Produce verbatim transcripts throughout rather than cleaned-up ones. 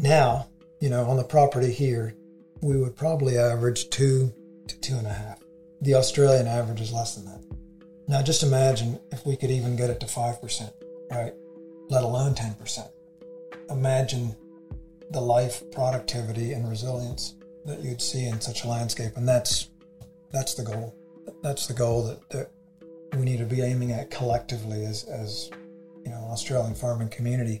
Now, you know, on the property here, we would probably average two to two and a half. The Australian average is less than that. Now, just imagine if we could even get it to five percent, right? Let alone ten percent. Imagine the life, productivity, and resilience that you'd see in such a landscape. And that's that's the goal. That's the goal that, that we need to be aiming at collectively as, as you know, an Australian farming community.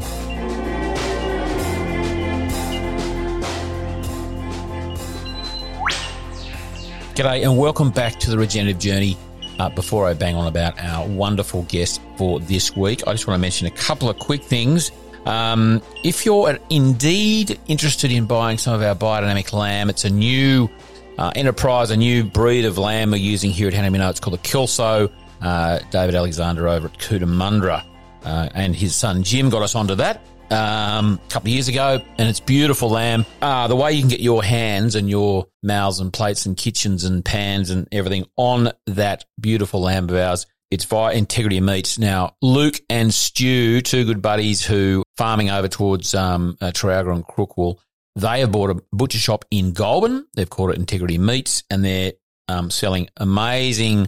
G'day and welcome back to The Regenerative Journey. Uh, before I bang on about our wonderful guest for this week, I just want to mention a couple of quick things. Um, if you're indeed interested in buying some of our biodynamic lamb, it's a new uh, enterprise, a new breed of lamb we're using here at Hanaminno. It's called the Kilso. Uh, David Alexander over at Cootamundra uh, and his son Jim got us onto that Um, a couple of years ago, and it's beautiful lamb. Ah, the way you can get your hands and your mouths and plates and kitchens and pans and everything on that beautiful lamb of ours, it's via Integrity Meats. Now, Luke and Stu, two good buddies who farming over towards um, uh, Trauga and Crookwell, they have bought a butcher shop in Goulburn. They've called it Integrity Meats, and they're um, selling amazing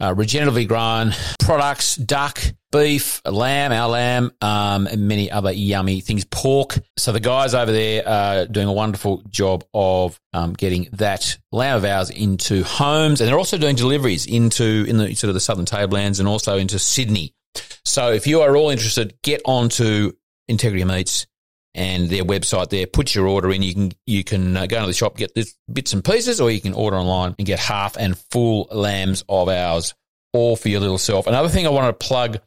Uh, regeneratively grown products, duck, beef, lamb, our lamb, um, and many other yummy things, pork. So the guys over there are doing a wonderful job of um, getting that lamb of ours into homes, and they're also doing deliveries into in the sort of the Southern Tablelands and also into Sydney. So if you are all interested, get on to Integrity Meats and their website there. Put your order in. You can you can uh, go into the shop, get this bits and pieces, or you can order online and get half and full lambs of ours, all for your little self. Another thing I wanted to plug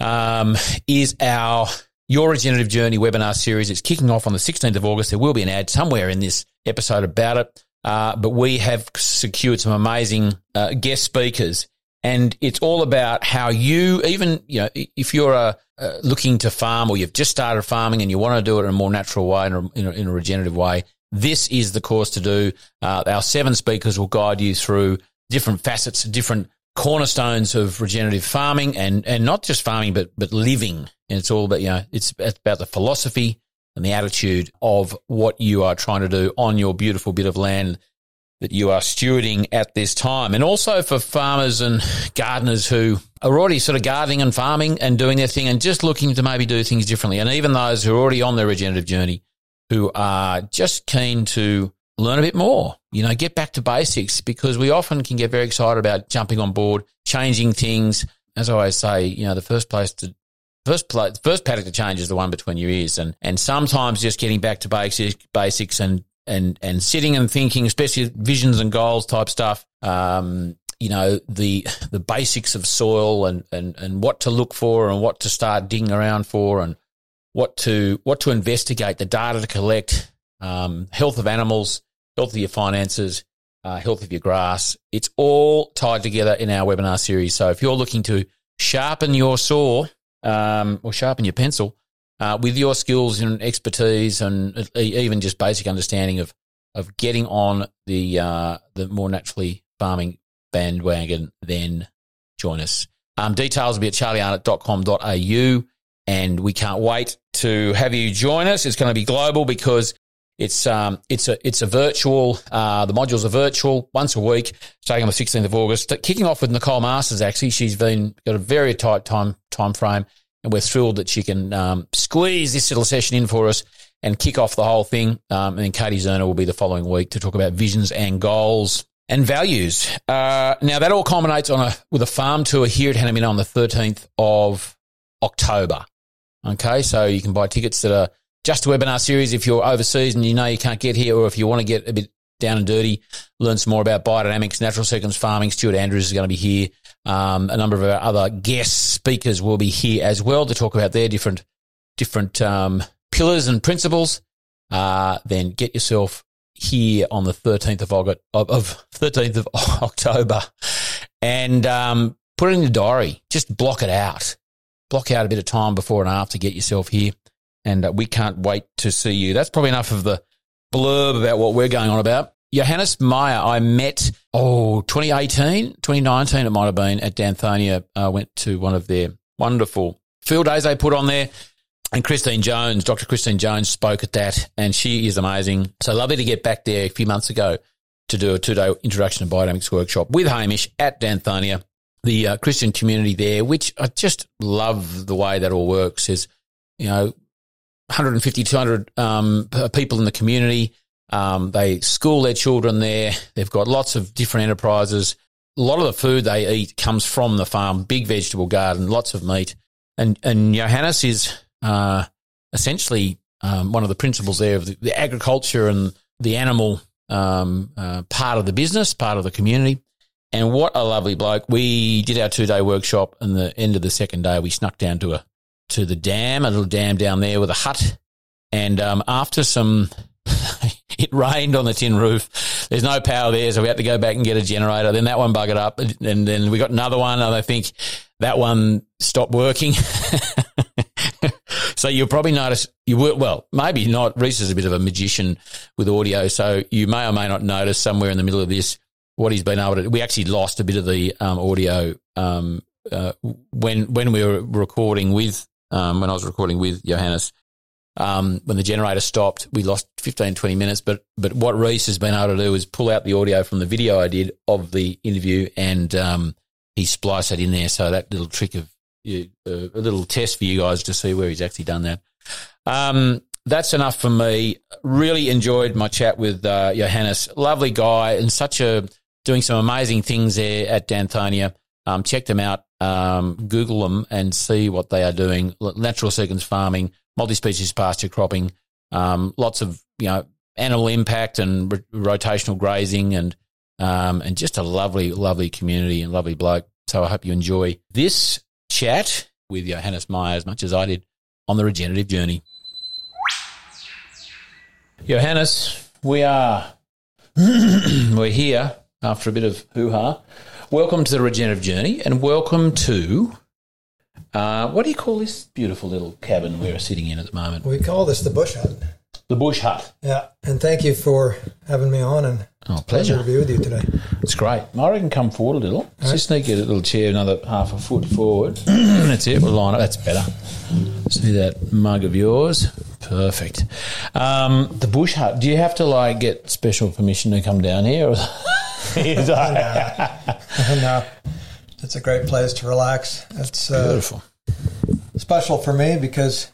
um, is our Your Regenerative Journey webinar series. It's kicking off on the sixteenth of August. There will be an ad somewhere in this episode about it, uh, but we have secured some amazing uh, guest speakers. And it's all about how you, even, you know, if you're uh, uh, looking to farm or you've just started farming and you want to do it in a more natural way, in a, in a, in a regenerative way, this is the course to do. Uh, our seven speakers will guide you through different facets, different cornerstones of regenerative farming, and, and not just farming but but living. And it's all about, you know, it's, it's about the philosophy and the attitude of what you are trying to do on your beautiful bit of land that you are stewarding at this time. And also for farmers and gardeners who are already sort of gardening and farming and doing their thing and just looking to maybe do things differently, and even those who are already on their regenerative journey who are just keen to learn a bit more, you know, get back to basics, because we often can get very excited about jumping on board, changing things. As I always say, you know, the first place to First, place, first paddock to change is the one between your ears, and and sometimes just getting back to basics, basics and And and sitting and thinking, especially visions and goals type stuff, um, you know, the the basics of soil and, and, and what to look for and what to start digging around for and what to what to investigate, the data to collect, um, health of animals, health of your finances, uh, health of your grass. It's all tied together in our webinar series. So if you're looking to sharpen your saw um, or sharpen your pencil, Uh, with your skills and expertise and even just basic understanding of of getting on the uh, the more naturally farming bandwagon, then join us. Um, details will be at charlie arnett dot com dot a u, and we can't wait to have you join us. It's going to be global because it's um it's a it's a virtual. Uh, the modules are virtual once a week, starting on the sixteenth of August, kicking off with Nicole Masters. Actually, she's been got a very tight time time frame. and we're thrilled that she can um, squeeze this little session in for us and kick off the whole thing. Um, and then Katie Zerner will be the following week to talk about visions and goals and values. Uh, now, that all culminates on a, with a farm tour here at Hanaminno on the thirteenth of October. Okay, so you can buy tickets that are just a webinar series if you're overseas and you know you can't get here, or if you want to get a bit down and dirty, learn some more about biodynamics, natural circumstance farming. Stuart Andrews is going to be here. Um, a number of our other guest speakers will be here as well to talk about their different different um, pillars and principles. Uh, then get yourself here on the thirteenth of October and um, put it in your diary. Just block it out. Block out a bit of time before and after. Get yourself here, and uh, we can't wait to see you. That's probably enough of the blurb about what we're going on about. Johannes Meier, I met, oh, twenty eighteen, twenty nineteen it might have been, at Danthonia. I uh, went to one of their wonderful field days they put on there, and Christine Jones, Doctor Christine Jones, spoke at that, and she is amazing. So lovely to get back there a few months ago to do a two-day introduction to biodynamics workshop with Hamish at Danthonia. The uh, Christian community there, which I just love the way that all works, is, you know, one hundred fifty, two hundred um, people in the community. Um, they school their children there. They've got lots of different enterprises. A lot of the food they eat comes from the farm, big vegetable garden, lots of meat. And and Johannes is uh, essentially um, one of the principals there of the, the agriculture and the animal um, uh, part of the business, part of the community. And what a lovely bloke. We did our two-day workshop, and the end of the second day we snuck down to a to the dam, a little dam down there with a hut. And um, after some – it rained on the tin roof. There's no power there, so we had to go back and get a generator. Then that one buggered up, and then we got another one, and I think that one stopped working. So you'll probably notice you were, well, maybe not. Reese is a bit of a magician with audio, so you may or may not notice somewhere in the middle of this what he's been able to. We actually lost a bit of the um, audio um, uh, when when we were recording with, um, when I was recording with Johannes, um, when the generator stopped, we lost fifteen, twenty minutes. But but what Reese has been able to do is pull out the audio from the video I did of the interview, and um, he spliced it in there. So that little trick of uh, a little test for you guys to see where he's actually done that. Um, That's enough for me. Really enjoyed my chat with uh, Johannes. Lovely guy, and such a doing some amazing things there at Danthonia. Um, check them out. Um, Google them and see what they are doing. Natural circumstance farming, multi-species pasture cropping, um, lots of, you know, animal impact and r- rotational grazing, and um, and just a lovely, lovely community and lovely bloke. So I hope you enjoy this chat with Johannes Meier as much as I did on the regenerative journey. Johannes, we are we're here after a bit of hoo-ha. Welcome to the Regenerative Journey, and welcome to uh, what do you call this beautiful little cabin we're sitting in at the moment? We call this the bush hut. The bush hut. Yeah, and thank you for having me on, and oh, it's pleasure. pleasure to be with you today. It's great. I reckon come forward a little. All right. Just sneak your little chair another half a foot forward. That's it. We'll line up. That's better. See that mug of yours? Perfect. Um, the bush hut. Do you have to like get special permission to come down here? Or He's like... no. no, it's a great place to relax. It's uh, beautiful, special for me because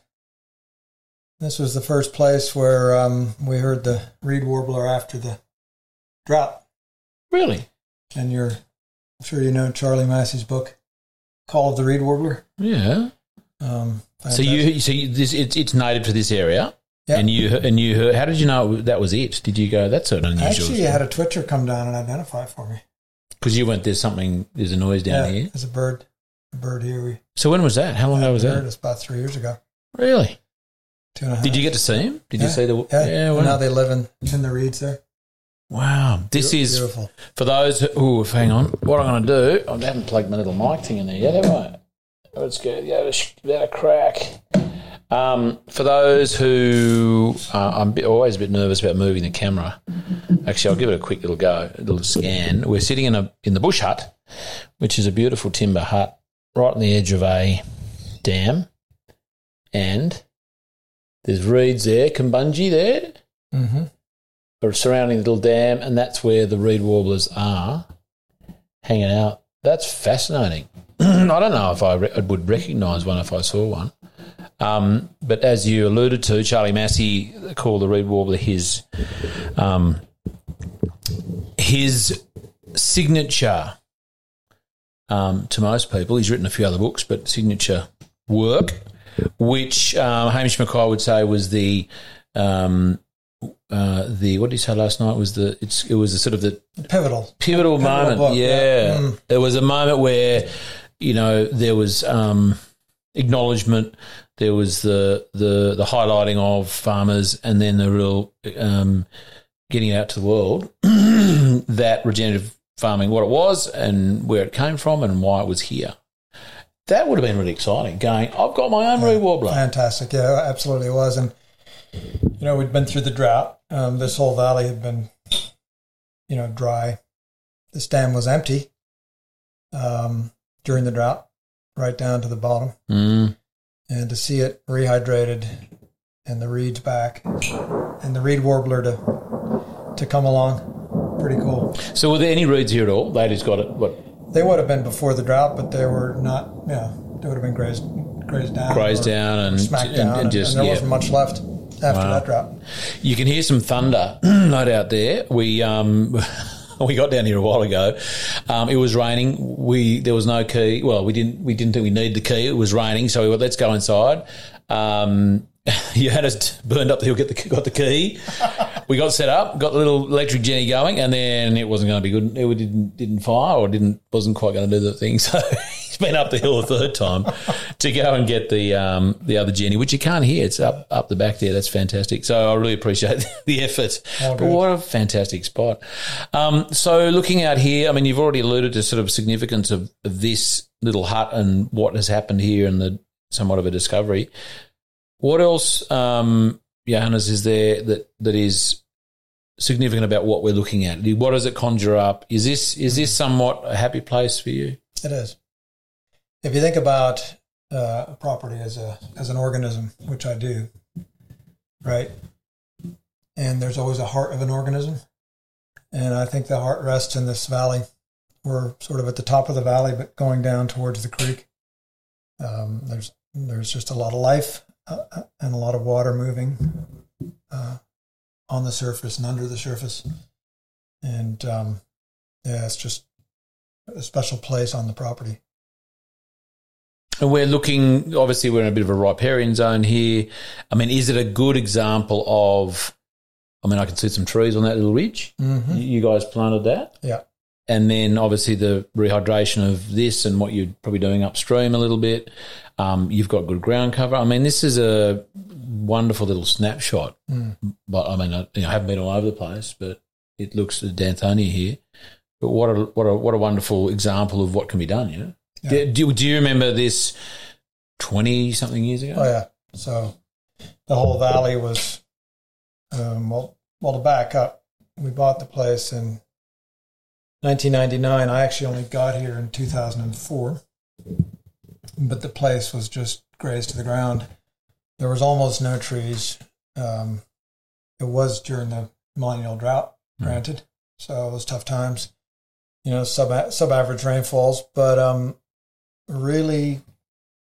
this was the first place where um, we heard the Reed Warbler after the drought. Really? And you're, I'm sure you know Charlie Massey's book, Call of the Reed Warbler. Yeah. Um, so you, so you, this it's it's native to this area, yep. and you and you heard, how did you know that was it? Did you go, that's an unusual? Actually, thing? I had a twitcher come down and identify for me because you went, there's something, there's a noise down yeah, here. There's a bird, a bird here. We, so when was that? How long ago was that? It was about three years ago. Really? Two and a half. Did you get to see him? Did yeah, you see the? Yeah. yeah well, now they live in, in the reeds there. Wow, this beautiful. is beautiful. For those who, hang on, what I'm going to do? I haven't plugged my little mic thing in there yet, have I? Let's go without a crack. Um, for those who uh, I'm bit, always a bit nervous about moving the camera, actually I'll give it a quick little go, a little scan. We're sitting in a in the bush hut, which is a beautiful timber hut right on the edge of a dam, and there's reeds there, Kumbunji there, mm-hmm. But surrounding the little dam, and that's where the reed warblers are hanging out. That's fascinating. I don't know if I re- would recognise one if I saw one. Um, but as you alluded to, Charlie Massey called the Reed Warbler his um, his signature um, to most people. He's written a few other books, but signature work, which um, Hamish Mackay would say was the um, uh, the what did he say last night? Was the it's it was a sort of the pivotal pivotal, pivotal moment. Book, yeah, yeah. Mm. It was a moment where, you know, there was um, acknowledgement. There was the, the, the highlighting of farmers, and then the real um, getting it out to the world that regenerative farming, what it was and where it came from and why it was here. That would have been really exciting, going, I've got my own yeah, Reed Warbler. Fantastic, yeah, absolutely it was. And, you know, we'd been through the drought. Um, this whole valley had been, you know, dry. This dam was empty um, during the drought, right down to the bottom. Mm. And to see it rehydrated and the reeds back and the Reed Warbler to to come along, pretty cool. So were there any reeds here at all? They just got it? What? They would have been before the drought, but they were not, you know, they would have been grazed grazed down. Grazed down and smacked down, and, and, just, and there yeah. wasn't much left after wow. that drought. You can hear some thunder, no doubt there. We... Um, We got down here a while ago. Um, it was raining. We there was no key. Well, we didn't we didn't think we needed the key. It was raining, so we went, let's go inside. Um, Johannes burned up the hill, get the got the key. We got set up, got the little electric jenny going, and then it wasn't going to be good. It didn't didn't fire or didn't wasn't quite going to do the thing. So he's been up the hill a third time to go and get the um, the other jenny, which you can't hear. It's up up the back there. That's fantastic. So I really appreciate the effort. Oh, but what a fantastic spot. Um, so looking out here, I mean, you've already alluded to sort of significance of, of this little hut and what has happened here and the somewhat of a discovery. What else, um, Johannes, is there that, that is significant about what we're looking at? What does it conjure up? Is this is this somewhat a happy place for you? It is. If you think about uh, property as a as an organism, which I do, right? And there's always a heart of an organism, and I think the heart rests in this valley. We're sort of at the top of the valley, but going down towards the creek. Um, there's there's just a lot of life. Uh, and a lot of water moving uh, on the surface and under the surface. And, um, yeah, it's just a special place on the property. And we're looking, obviously we're in a bit of a riparian zone here. I mean, is it a good example of, I mean, I can see some trees on that little ridge. Mm-hmm. You guys planted that? Yeah. And then obviously the rehydration of this and what you're probably doing upstream a little bit. Um, you've got good ground cover. I mean, this is a wonderful little snapshot. Mm. But I mean, I, you know, I haven't been all over the place, but it looks at Danthonia here. But what a what a what a wonderful example of what can be done. You know, yeah. do, do, do you remember this twenty something years ago? Oh yeah. So the whole valley was um, well. Well, to back up, we bought the place in nineteen ninety-nine. I actually only got here in two thousand four. But the place was just grazed to the ground. There was almost no trees. Um, it was during the millennial drought, granted. Mm. So it was tough times, you know, sub sub-average rainfalls, but um, really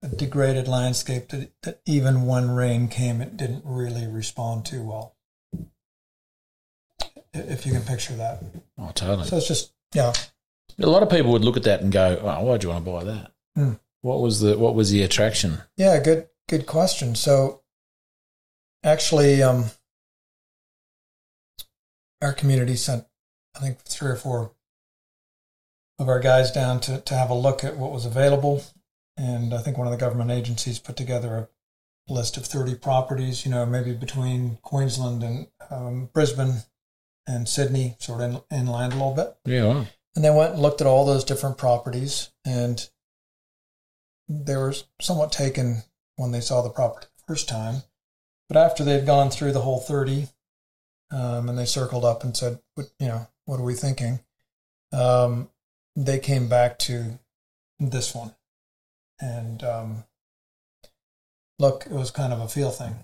a degraded landscape that, that even when rain came, it didn't really respond too well, if you can picture that. Oh, totally. So it's just, yeah. A lot of people would look at that and go, oh, why do you want to buy that? Mm. What was the what was the attraction? Yeah, good good question. So, actually, um, our community sent I think three or four of our guys down to, to have a look at what was available, and I think one of the government agencies put together a list of thirty properties. You know, maybe between Queensland and um, Brisbane and Sydney, sort of in, inland a little bit. Yeah, wow. And they went and looked at all those different properties and. They were somewhat taken when they saw the property the first time. But after they'd gone through the whole thirty, um, and they circled up and said, what, you know, what are we thinking? Um, they came back to this one. And um, look, it was kind of a feel thing.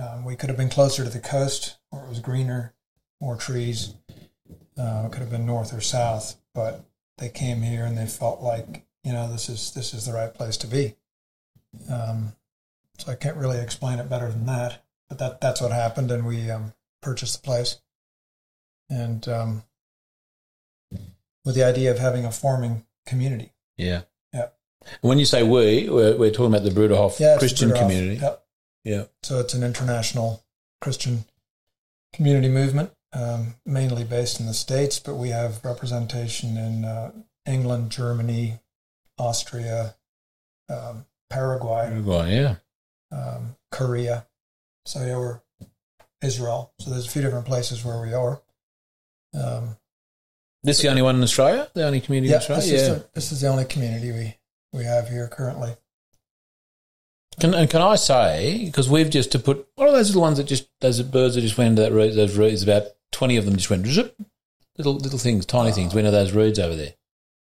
Um, we could have been closer to the coast where it was greener, more trees. Uh, it could have been north or south, but they came here and they felt like, you know, this is this is the right place to be. Um, so I can't really explain it better than that. But that that's what happened, and we um, purchased the place, and um, with the idea of having a forming community. Yeah. Yeah. And when you say we, we're, we're talking about the Bruderhof yeah, Christian Bruderhof. community. Yep. Yeah. So it's an international Christian community movement, um, mainly based in the States, but we have representation in uh, England, Germany, Austria, um, Paraguay, Paraguay, yeah, um, Korea. So yeah, we're Israel. So there's a few different places where we are. Um, this is the only one in Australia? The only community yeah, in Australia? This yeah, is the, this is the only community we, we have here currently. Can, and can I say, because we've just to put, what are those little ones that just, those birds that just went into that reed, those reeds, about twenty of them just went, zip, little little things, tiny oh. things, went into those reeds over there.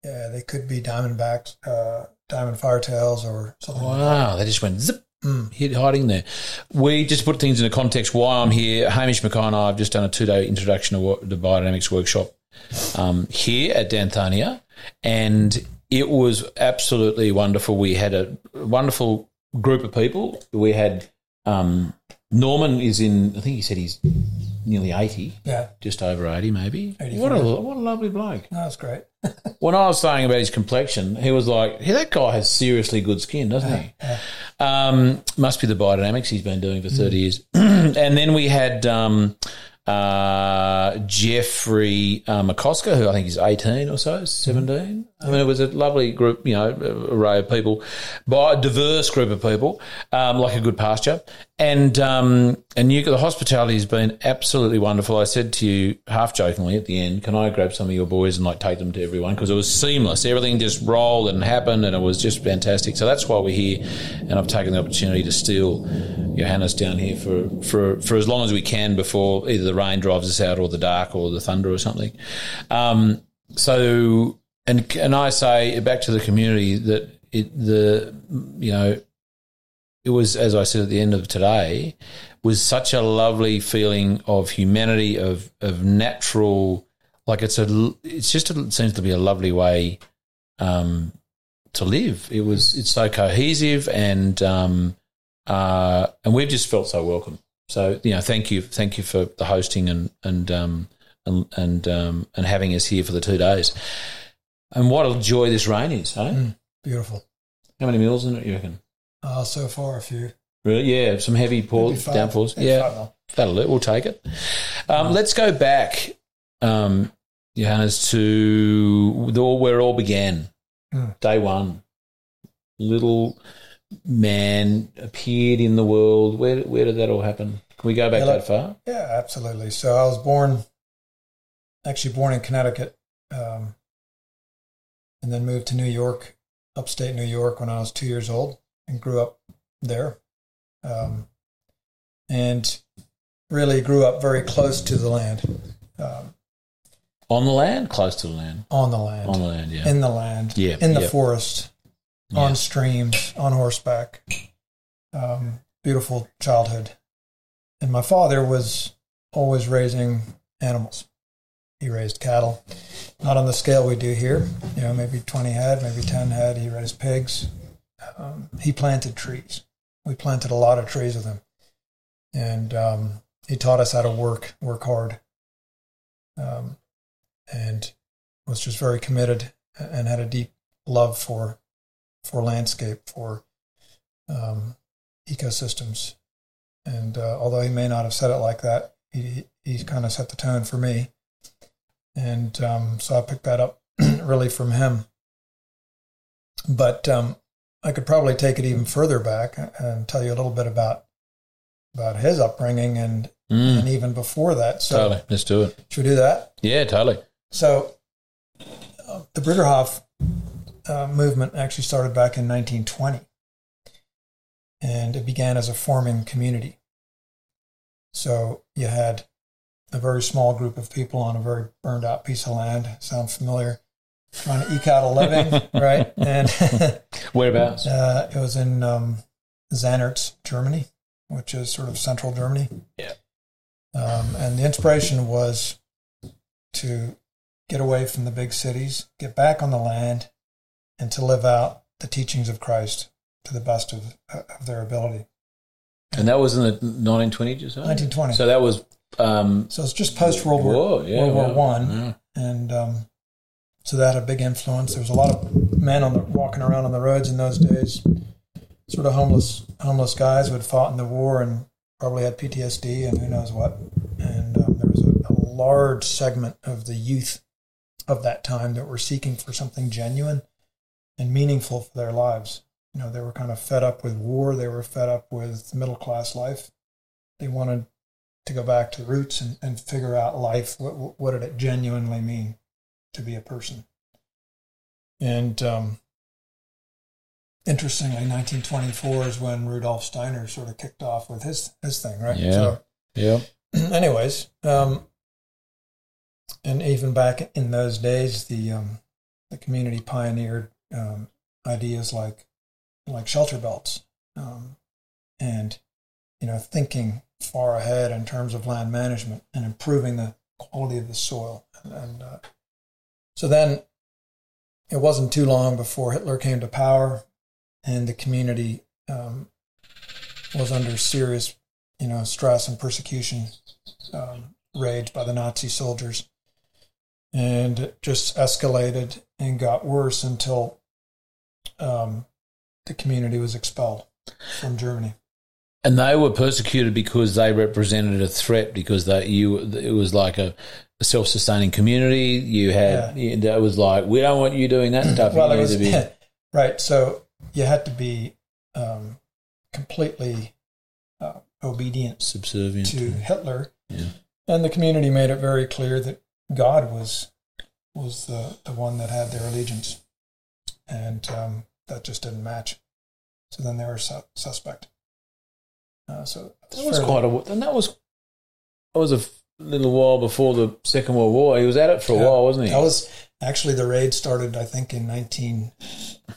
Yeah, they could be diamondbacks, uh, diamond firetails or something. Wow, like they just went zip. Mm. Hid hiding there. We just put things into context why I'm here. Hamish Mackay and I have just done a two-day introduction to the biodynamics workshop um, here at Danthonia, and it was absolutely wonderful. We had a wonderful group of people. We had um, Norman is in, I think he said he's nearly eighty, yeah, just over eighty maybe. eighty-five. What a what a lovely bloke. No, that's great. When I was saying about his complexion, he was like, hey, that guy has seriously good skin, doesn't yeah, he? Yeah. Um, must be the biodynamics he's been doing for thirty mm. years. And then we had um, uh, Jeffrey uh, McCosker, who I think is eighteen or so, seventeen. Mm. I mean, it was a lovely group, you know, array of people, by a diverse group of people, um, like a good pasture. And um, and you, the hospitality has been absolutely wonderful. I said to you half jokingly at the end, can I grab some of your boys and like take them to everyone? Because it was seamless. Everything just rolled and happened, and it was just fantastic. So that's why we're here, and I've taken the opportunity to steal Johannes down here for, for, for as long as we can before either the rain drives us out or the dark or the thunder or something. Um, so and and I say back to the community that it the you know. It was, as I said at the end of today, was such a lovely feeling of humanity, of of natural, like it's a, it's just a, it seems to be a lovely way um, to live. It was, it's so cohesive, and um, uh, and we've just felt so welcome. So you know, thank you, thank you for the hosting and and um, and and, um, and having us here for the two days. And what a joy this rain is, eh? Mm, beautiful. How many meals in it, you reckon? Uh, so far, a few. Really? Yeah, some heavy pours, downpours. Yeah, that'll do. We'll take it. Um, um, let's go back, um, Johannes, to the, where it all began, mm. day one. Little man appeared in the world. Where where did that all happen? Can we go back yeah, that far? Yeah, absolutely. So I was born, actually born in Connecticut, um, and then moved to New York, upstate New York, when I was two years old. And grew up there, um, and really grew up very close to the land. Um, on the land? Close to the land. On the land. On the land, yeah. In the land. Yeah. In the yeah. forest, yeah. on streams, on horseback. Um, beautiful childhood. And my father was always raising animals. He raised cattle, not on the scale we do here. You know, maybe twenty head, maybe ten head. He raised pigs. Um, he planted trees. We planted a lot of trees with him. And um, he taught us how to work, work hard, um, and was just very committed and had a deep love for for landscape, for um, ecosystems. And uh, although he may not have said it like that, he, he kind of set the tone for me. And um, so I picked that up really from him. But... Um, I could probably take it even further back and tell you a little bit about about his upbringing and mm. and even before that. So totally. Let's do it. Should we do that? Yeah, totally. So uh, the Bruderhof uh, movement actually started back in nineteen twenty, and it began as a farming community. So you had a very small group of people on a very burned-out piece of land. Sound familiar? Trying to eke out a living, right? And whereabouts? Uh, it was in um, Xanarts, Germany, which is sort of central Germany. Yeah. Um, and the inspiration was to get away from the big cities, get back on the land, and to live out the teachings of Christ to the best of, of their ability. And that was in the nineteen twenties or something? nineteen twenty. So that was... Um, so it's just post-World War, War, yeah, World War yeah. One, yeah. And um, so that had a big influence. There was a lot of men on the, walking around on the roads in those days, sort of homeless homeless guys who had fought in the war and probably had P T S D and who knows what. And um, there was a, a large segment of the youth of that time that were seeking for something genuine and meaningful for their lives. You know, they were kind of fed up with war. They were fed up with middle-class life. They wanted to go back to the roots and, and figure out life. What, what did it genuinely mean to be a person? And um, interestingly, nineteen twenty-four is when Rudolf Steiner sort of kicked off with his, his thing, right? Yeah. So, yeah. Anyways, um, and even back in those days, the um, the community pioneered um, ideas like like shelter belts, um, and you know, thinking far ahead in terms of land management and improving the quality of the soil. And, and uh, so then it wasn't too long before Hitler came to power and the community um, was under serious, you know, stress and persecution um, raged by the Nazi soldiers. And it just escalated and got worse until um, the community was expelled from Germany. And they were persecuted because they represented a threat, because they, you it was like a, a self-sustaining community. You had yeah. you, it was like, we don't want you doing that stuff. Well, it was, be- yeah. Right, so you had to be um, completely uh, obedient, subservient to Hitler, yeah. and the community made it very clear that God was was the, the one that had their allegiance, and um, that just didn't match. So then they were su- suspect. Uh, so that was fairly, quite a, and that was that was a little while before the Second World War. He was at it for a yeah, while, wasn't he? That was actually the raid started, I think, in nineteen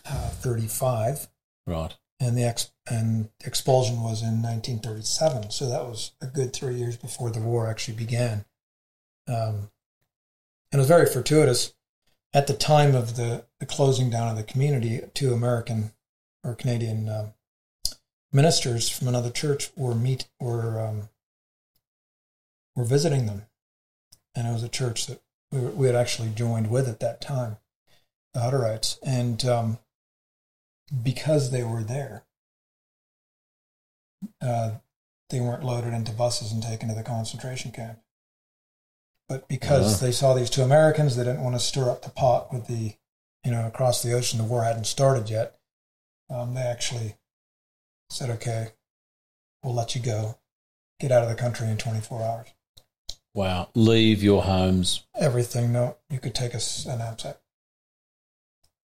thirty-five, right? And the ex, and the expulsion was in nineteen thirty-seven. So that was a good three years before the war actually began. Um, and it was very fortuitous at the time of the, the closing down of the community. Two American or Canadian. Um, Ministers from another church were meet were um, were visiting them, and it was a church that we, were, we had actually joined with at that time, the Hutterites, and um, because they were there, uh, they weren't loaded into buses and taken to the concentration camp. But because uh-huh. they saw these two Americans, they didn't want to stir up the pot with the, you know, across the ocean. The war hadn't started yet. Um, they actually. Said, okay, we'll let you go. Get out of the country in twenty-four hours. Wow. Leave your homes. Everything. No, you could take us an knapsack.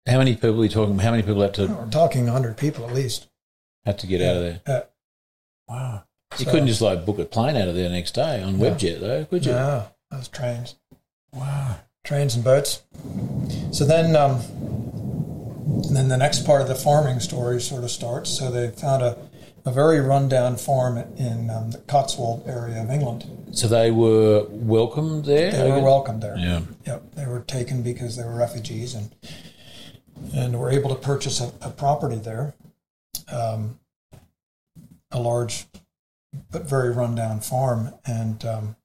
How many people are you talking about? How many people had to... No, we're talking one hundred people at least. Had to get yeah. out of there. Uh, wow. You so, couldn't just like book a plane out of there the next day on no. Webjet though, could you? No, those trains. Wow. Trains and boats. So then... um And then the next part of the farming story sort of starts. So they found a, a very rundown farm in um, the Cotswold area of England. So they were welcomed there? They were welcomed there. Yeah. Yep. They were taken because they were refugees and and were able to purchase a, a property there, um, a large but very rundown farm. And um,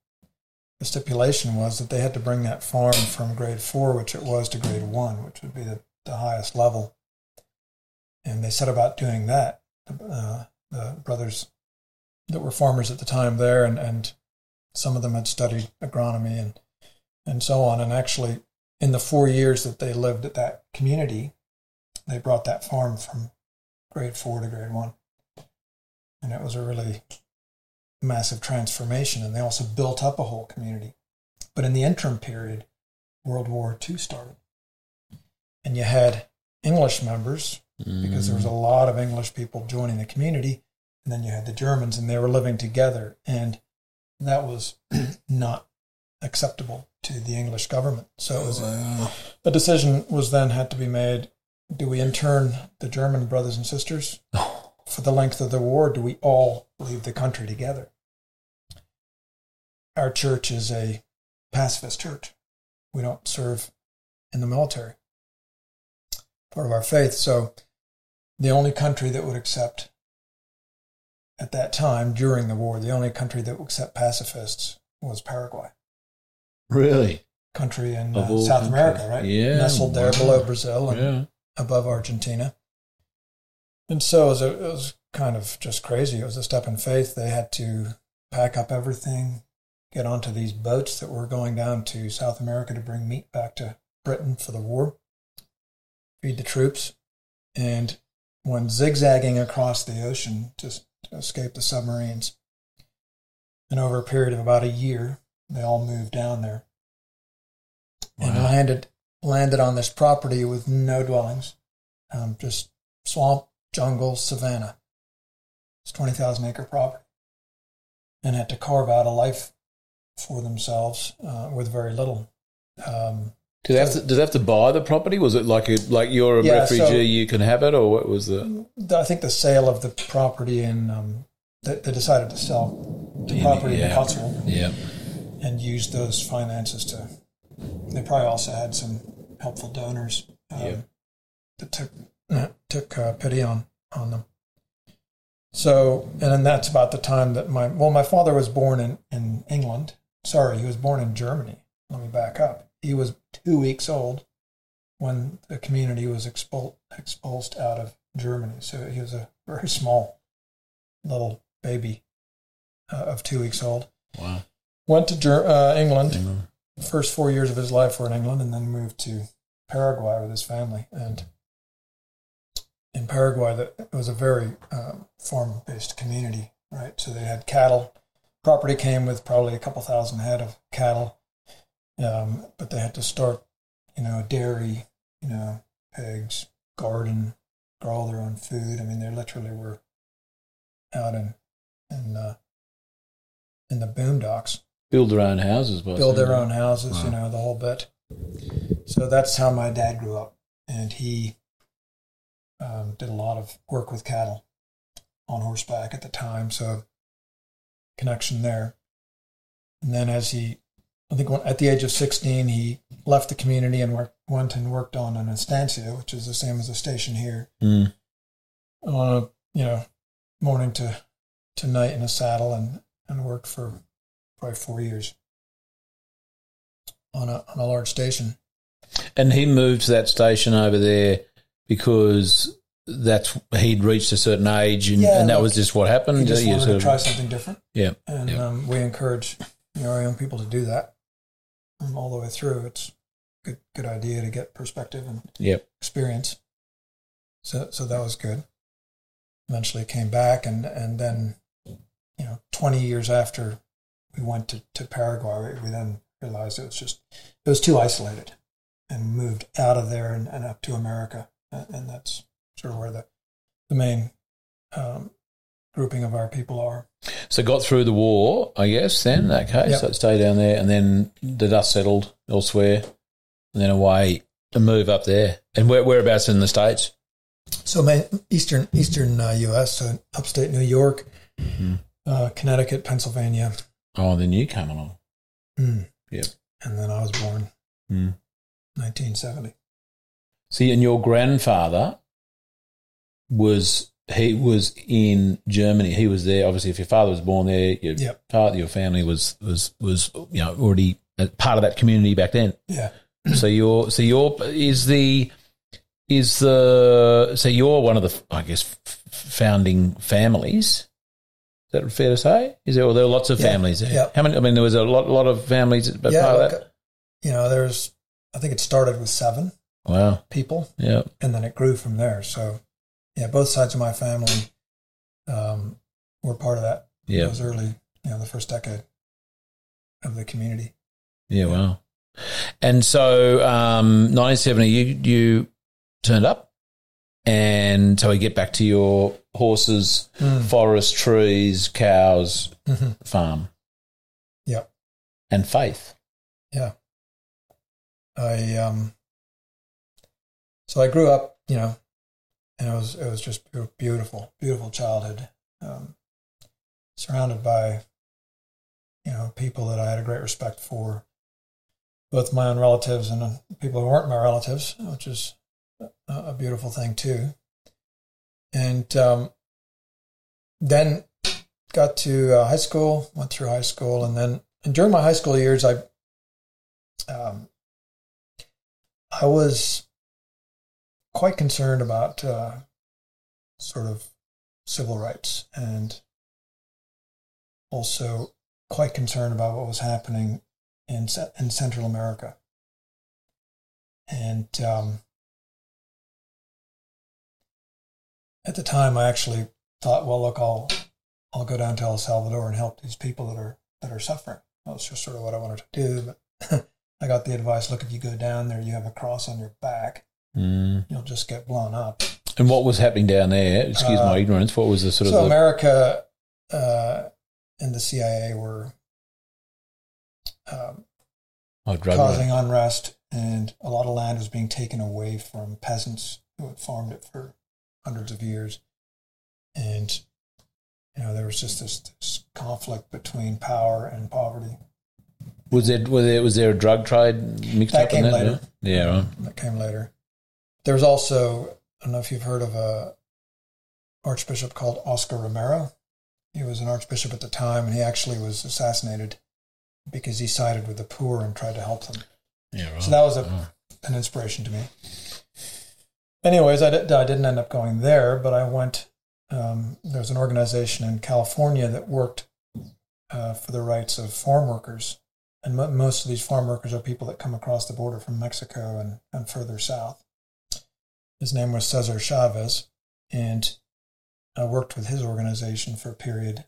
the stipulation was that they had to bring that farm from grade four, which it was, to grade one, which would be the the highest level, and they set about doing that. Uh, the brothers that were farmers at the time there, and, and some of them had studied agronomy and and so on. And actually, in the four years that they lived at that community, they brought that farm from grade four to grade one, and it was a really massive transformation. And they also built up a whole community. But in the interim period, World War Two started. And you had English members, because there was a lot of English people joining the community, and then you had the Germans, and they were living together, and that was not acceptable to the English government. So it was a, a decision was then had to be made, do we intern the German brothers and sisters for the length of the war? Do we all leave the country together? Our church is a pacifist church. We don't serve in the military. part of our faith. So the only country that would accept, at that time, during the war, the only country that would accept pacifists was Paraguay. Really? Country in uh, South countries. America, right? Yeah. Nestled there below Brazil and yeah. above Argentina. And so it was, a, it was kind of just crazy. It was a step in faith. They had to pack up everything, get onto these boats that were going down to South America to bring meat back to Britain for the war, feed the troops. And when zigzagging across the ocean to, to escape the submarines, and over a period of about a year, they all moved down there. Wow. And landed landed on this property with no dwellings, um, just swamp, jungle, savanna. It's twenty thousand acre property. And had to carve out a life for themselves uh, with very little. Um, do they have to? Do they have to buy the property? Was it like a, like you're a yeah, refugee, so you can have it, or what was the? I think the sale of the property in um, they, they decided to sell the property yeah. in Huntsville. Yeah. And use those finances to. They probably also had some helpful donors um, yeah. that took uh, took uh, pity on on them. So, and then that's about the time that my well, my father was born in, in England. Sorry, he was born in Germany. Let me back up. He was two weeks old when the community was expul- expulsed out of Germany. So he was a very small little baby uh, of two weeks old. Wow. Went to Ger- uh, England. England. The first four years of his life were in England, and then moved to Paraguay with his family. And in Paraguay, that it was a very um, farm-based community, right? So they had cattle. Property came with probably a couple thousand head of cattle, um, but they had to start, you know, dairy, you know, pigs, garden, grow all their own food. I mean, they literally were out in in, uh, in the boondocks. Build their own houses. Build their own houses, wow. you know, the whole bit. So that's how my dad grew up, and he um, did a lot of work with cattle on horseback at the time, so connection there. And then as he, I think when, at the age of sixteen, he left the community and worked, went and worked on an estancia, which is the same as a station here, mm. on a, you know, morning to, to night in a saddle, and, and worked for probably four years on a on a large station. And he moved to that station over there because that's he'd reached a certain age, and, yeah, and that look, was just what happened. He just wanted to try something different. Yeah, and yeah. Um, we encourage you know, our young people to do that um, all the way through. It's a good good idea to get perspective and yep. experience. So so that was good. Eventually came back, and, and then you know twenty years after. We went to, to Paraguay. We then realized it was just, it was too isolated, and moved out of there and, and up to America. And, and that's sort of where the, the main um, grouping of our people are. So got through the war, I guess, then. Okay, yep. So stay down there, and then the dust settled elsewhere, and then away, a move up there. And where, whereabouts in the States? So main, eastern, eastern uh, U S, so upstate New York, mm-hmm. uh, Connecticut, Pennsylvania. Oh, then you came along. Mm. Yep. And then I was born mm. nineteen seventy. See, and your grandfather was, he was in Germany. He was there. Obviously, if your father was born there, your yep. part of your family was, was, was, you know, already part of that community back then. Yeah. So you're, so you're, is the, is the, so you're one of the, I guess, founding families. Is that fair to say? Is there? Well, there were lots of yeah, families there. Yeah. How many? I mean, there was a lot, lot of families. But yeah, part of that. You know, there's. I think it started with seven. Wow. People. Yeah. And then it grew from there. So, yeah, both sides of my family um, were part of that. Yeah. It was early, you know, the first decade of the community. Yeah. yeah. Wow. And so, um, nineteen seventy, you you turned up. And so we get back to your horses, mm. forest, trees, cows, mm-hmm. farm. Yeah. And faith. Yeah. I um so I grew up, you know, and it was it was just beautiful, beautiful childhood. Um, surrounded by, you know, people that I had a great respect for, both my own relatives and people who weren't my relatives, which is a beautiful thing too. And um, then got to uh, high school, went through high school, and then and during my high school years, I um, I was quite concerned about uh, sort of civil rights, and also quite concerned about what was happening in in Central America. And um, at the time, I actually thought, well, look, I'll I'll go down to El Salvador and help these people that are that are suffering. That's just sort of what I wanted to do. But I got the advice: look, if you go down there, you have a cross on your back, mm. you'll just get blown up. And what was happening down there? Excuse uh, my ignorance. What was the sort so of the- America uh, and the C I A were um, oh, causing right. unrest. And a lot of land was being taken away from peasants who had farmed it for hundreds of years. And, you know, there was just this, this conflict between power and poverty. Was there, was there, was there a drug trade mixed that up in that? That came later. Yeah, right. That came later. There was also, I don't know if you've heard of a archbishop called Oscar Romero. He was an archbishop at the time, and he actually was assassinated because he sided with the poor and tried to help them. Yeah, right. So that was a, oh. an inspiration to me. Anyways, I, did, I didn't end up going there, but I went, um, there was an organization in California that worked uh, for the rights of farm workers. And mo- most of these farm workers are people that come across the border from Mexico and, and further south. His name was Cesar Chavez, and I worked with his organization for a period,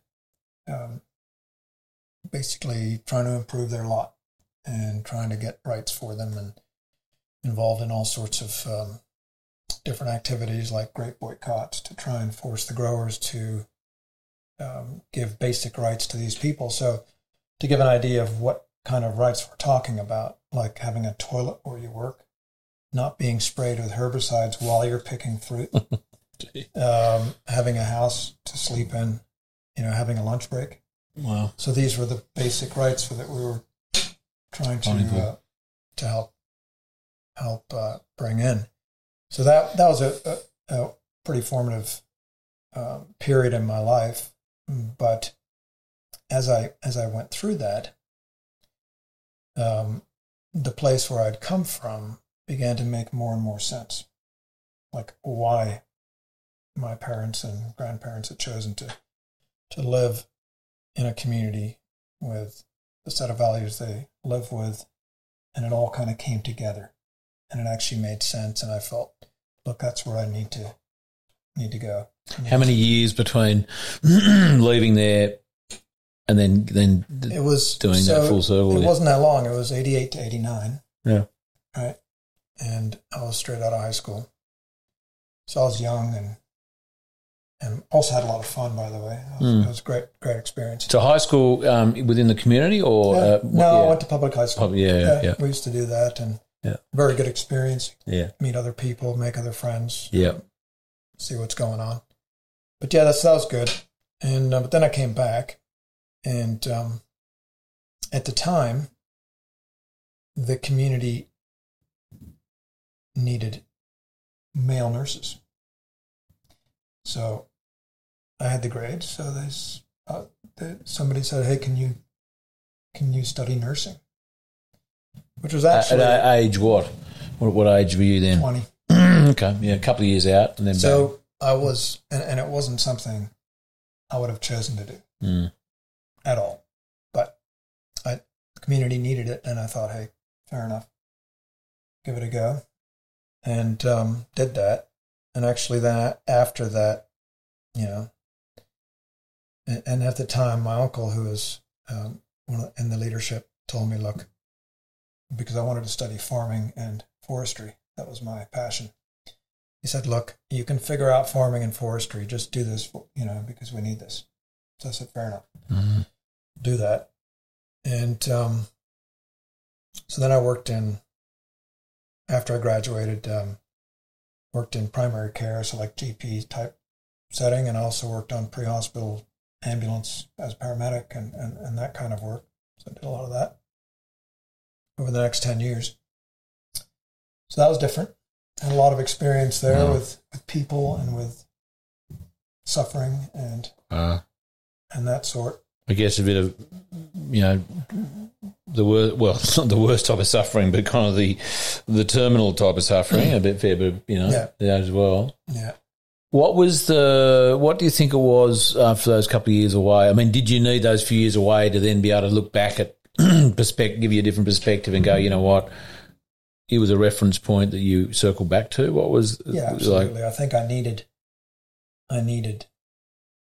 um, basically trying to improve their lot and trying to get rights for them, and involved in all sorts of um, different activities like grape boycotts to try and force the growers to um, give basic rights to these people. So to give an idea of what kind of rights we're talking about, like having a toilet where you work, not being sprayed with herbicides while you're picking fruit, um, having a house to sleep in, you know, having a lunch break. Wow. So these were the basic rights for that we were trying to uh, to help help uh, bring in. So that that was a, a, a pretty formative uh, period in my life. But as I as I went through that, um, the place where I'd come from began to make more and more sense. Like why my parents and grandparents had chosen to to live in a community with the set of values they live with, and it all kind of came together, and it actually made sense. And I felt, look, that's where I need to need to go. Need How many to... years between leaving there and then then it was doing so, that full circle? It yeah. wasn't that long. It was eighty-eight to eighty-nine. Yeah, right. And I was straight out of high school, so I was young and. And also had a lot of fun, by the way. It was, mm. it was a great, great experience. So high school um, within the community, or yeah. uh, no? Yeah. I went to public high school. Pub, yeah, yeah, yeah. We used to do that, and yeah. very good experience. Yeah, meet other people, make other friends. Yeah, see what's going on. But yeah, that's, that was good. And uh, but then I came back, and um, at the time, the community needed male nurses, so. I had the grades, so they, uh, they, somebody said, "Hey, can you can you study nursing?" Which was actually at, at age what? what? What age were you then? Twenty. Okay, yeah, a couple of years out, and then so back. I was, and, and it wasn't something I would have chosen to do mm. at all. But I, the community needed it, and I thought, "Hey, fair enough, give it a go," and um, did that. And actually, then after that, you know. And at the time, my uncle, who was um, in the leadership, told me, look, because I wanted to study farming and forestry. That was my passion. He said, look, you can figure out farming and forestry. Just do this, you know, because we need this. So I said, fair enough. Mm-hmm. Do that. And um, so then I worked in, after I graduated, um, worked in primary care, so like G P type setting, and I also worked on pre-hospital ambulance as a paramedic and, and, and that kind of work. So I did a lot of that over the next ten years. So that was different. and a lot of experience there mm. with, with people and with suffering and uh, and that sort. I guess a bit of, you know, the worst, well, it's not the worst type of suffering, but kind of the the terminal type of suffering, a bit fair, but, you know, yeah. that as well. Yeah. What was the, what do you think it was after those couple of years away? I mean, did you need those few years away to then be able to look back at perspective, give you a different perspective and go, you know what, it was a reference point that you circled back to? What was Yeah, absolutely. Like, I think I needed, I needed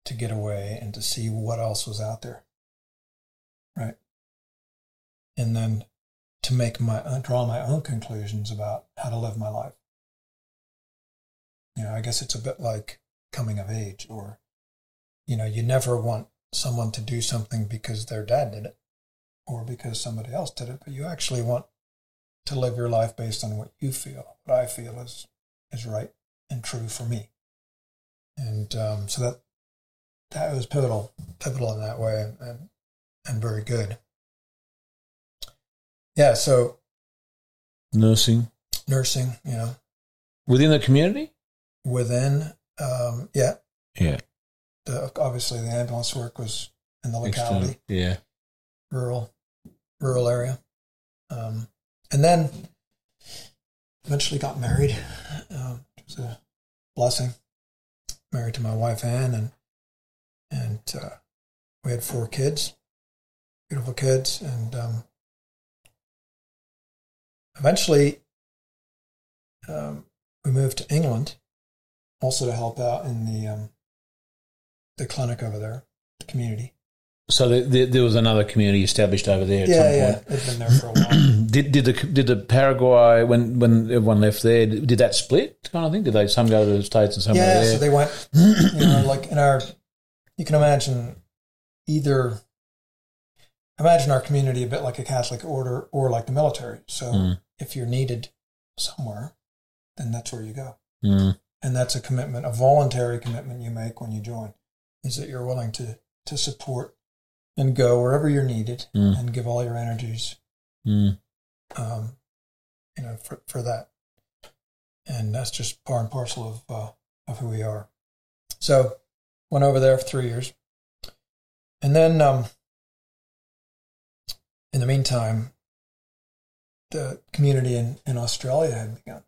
to get away and to see what else was out there, right? And then to make my, draw my own conclusions about how to live my life. You know, I guess it's a bit like coming of age, or, you know, you never want someone to do something because their dad did it or because somebody else did it, but you actually want to live your life based on what you feel, what I feel is, is right and true for me. And um, so that, that was pivotal, pivotal in that way, and, and very good. Yeah, so. Nursing. Nursing, you know. Within the community? Within, um, yeah. Yeah. The, obviously, the ambulance work was in the locality. External, yeah. Rural, rural area. Um, and then eventually got married. Um, it was a blessing. Married to my wife, Anne, and and uh, we had four kids, beautiful kids, and um, eventually um, we moved to England, also to help out in the um, the clinic over there, the community. So the, the, there was another community established over there at yeah, some yeah. point. Yeah, yeah, been there for a while. did did the did the Paraguay when, when everyone left there? Did, did that split kind of thing? Did they some go to the States and some yeah, go there? Yeah, so they went. You know, like in our. You can imagine either, imagine our community a bit like a Catholic order or like the military. So mm. if you're needed somewhere, then that's where you go. Mm. And that's a commitment, a voluntary commitment you make when you join, is that you're willing to, to support and go wherever you're needed mm. and give all your energies, mm. um, you know, for, for that. And that's just part and parcel of, uh, of who we are. So... went over there for three years. And then, um, in the meantime, the community in, in Australia had begun.